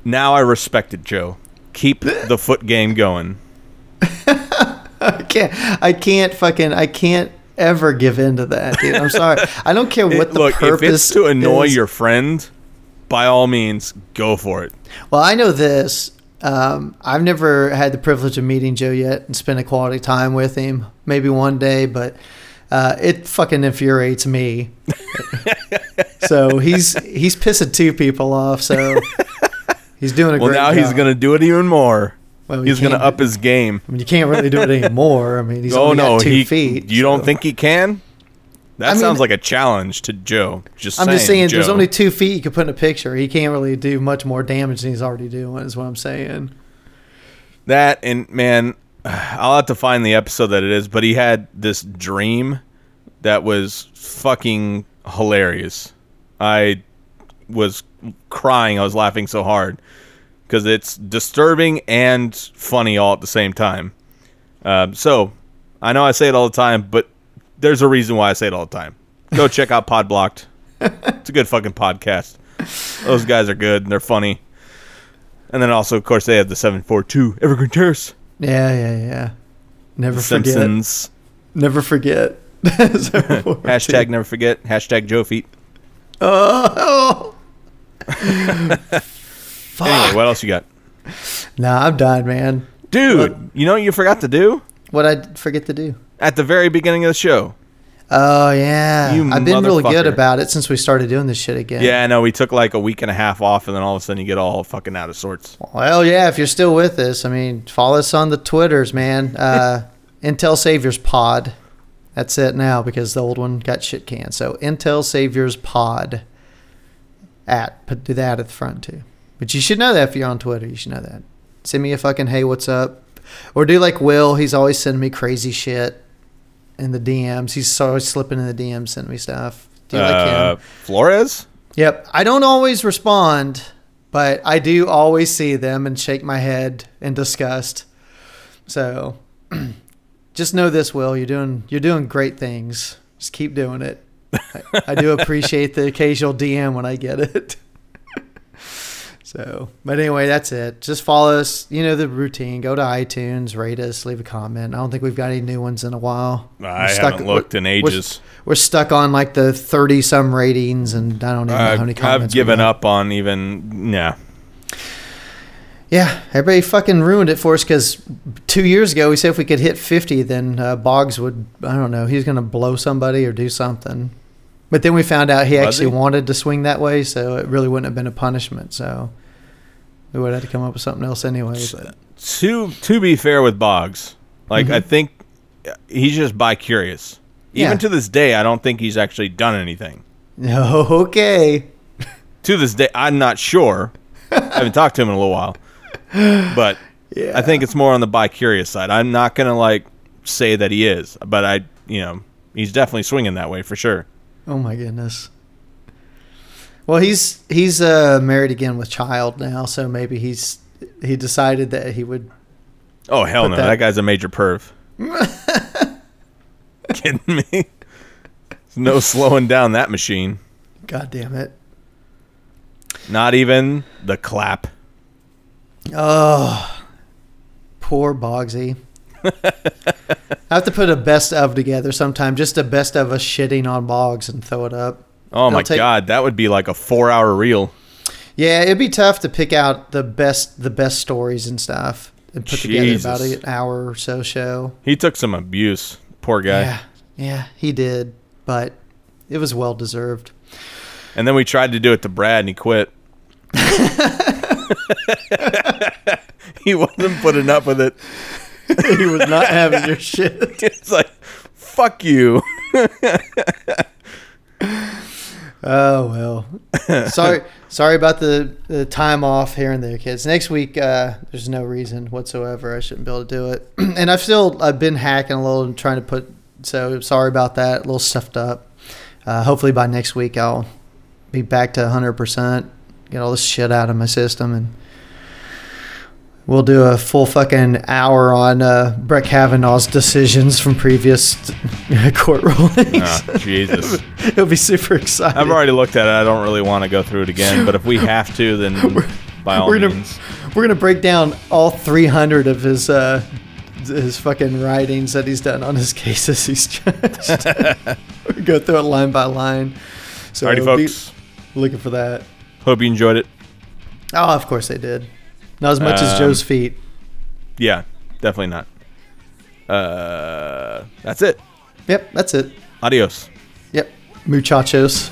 now I respected Joe. Keep the foot game going. I can't. I can't fucking. I can't ever give in to that, dude. I'm sorry. I don't care what it, the look, purpose is. Look, if it's to annoy is. Your friend, by all means, go for it. Well, I know this. Um, I've never had the privilege of meeting Joe yet and spending quality time with him. Maybe one day, but uh, it fucking infuriates me. So he's he's pissing two people off. So he's doing a well, great job. Well, now he's going to do it even more. Well, he's going to up his game. I mean, you can't really do it anymore. I mean, he's oh, only no, got two he, feet. You so. don't think he can? That I mean, sounds like a challenge to Joe. Just I'm saying, just saying, Joe. There's only two feet you can put in a picture. He can't really do much more damage than he's already doing, is what I'm saying. That, and man, I'll have to find the episode that it is, but he had this dream that was fucking hilarious. I was crying. I was laughing so hard because it's disturbing and funny all at the same time. Uh, so, I know I say it all the time, but there's a reason why I say it all the time. Go check out Pod Blocked. It's a good fucking podcast. Those guys are good and they're funny. And then also, of course, they have the seven four two Evergreen Terrace. Yeah, yeah, yeah. Never forget. Simpsons. Never forget. Hashtag never forget. Hashtag Joe Feet. Oh. Fuck. Anyway, what else you got? Nah, I'm done, man. Dude, what? You know what you forgot to do? What I forget to do? At the very beginning of the show. Oh, yeah. You I've been really good about it since we started doing this shit again. Yeah, I know. We took like a week and a half off, and then all of a sudden you get all fucking out of sorts. Well, yeah, if you're still with us, I mean, follow us on the Twitters, man. Uh, Intel Saviors Pod. That's it now because the old one got shit canned. So Intel Saviors Pod. At. Put, do that at the front, too. But you should know that if you're on Twitter. You should know that. Send me a fucking, hey, what's up? Or do like Will. He's always sending me crazy shit. In the D Ms. He's always slipping in the D Ms, sending me stuff. Do you uh, like him? Flores? Yep. I don't always respond, but I do always see them and shake my head in disgust. So just know this, Will. You're doing you're doing great things. Just keep doing it. I, I do appreciate the occasional D M when I get it. So, but anyway, that's it. Just follow us. You know the routine. Go to iTunes, rate us, leave a comment. I don't think we've got any new ones in a while. I stuck, haven't looked in ages. We're, we're stuck on like the thirty-some ratings, and I don't even know how many comments. I've given up on even, yeah. Yeah, everybody fucking ruined it for us because two years ago we said if we could hit fifty, then uh, Boggs would, I don't know, he's going to blow somebody or do something. But then we found out he actually he? wanted to swing that way, so it really wouldn't have been a punishment, so... We would have had to come up with something else anyway. But. To to be fair with Boggs, like mm-hmm. I think he's just bi-curious. Even yeah. to this day, I don't think he's actually done anything. No, okay. To this day, I'm not sure. I haven't talked to him in a little while. But yeah. I think it's more on the bi-curious side. I'm not going to like say that he is, but I, you know, he's definitely swinging that way for sure. Oh my goodness. Well, he's he's uh, married again with child now, so maybe he's he decided that he would. Oh hell no! That... that guy's a major perv. Kidding me? There's no slowing down that machine. God damn it! Not even the clap. Oh, poor Boggsy. I have to put a best of together sometime. Just a best of us shitting on Boggs and throw it up. Oh, my take, God. That would be like a four-hour reel. Yeah, it'd be tough to pick out the best the best stories and stuff and put Jesus. together about an hour or so show. He took some abuse. Poor guy. Yeah, yeah, he did, but it was well-deserved. And then we tried to do it to Brad, and he quit. He wasn't putting up with it. He was not having your shit. It's like, fuck you. Oh, well. Sorry sorry about the, the time off here and there, kids. Next week, uh, there's no reason whatsoever I shouldn't be able to do it. And I've still I've been hacking a little and trying to put, so sorry about that, a little stuffed up. Uh, hopefully by next week I'll be back to one hundred percent, get all this shit out of my system, and we'll do a full fucking hour on uh, Brett Kavanaugh's decisions from previous court rulings. Oh, Jesus. It'll be super exciting. I've already looked at it. I don't really want to go through it again, but if we have to, then we're, by all we're gonna, means. We're going to break down all three hundred of his uh, his fucking writings that he's done on his cases he's judged. We go through it line by line. So, alrighty, folks. Looking for that. Hope you enjoyed it. Oh, of course I did. Not as much um, as Joe's feet. Yeah, definitely not. Uh, that's it. Yep, that's it. Adios. Yep, muchachos.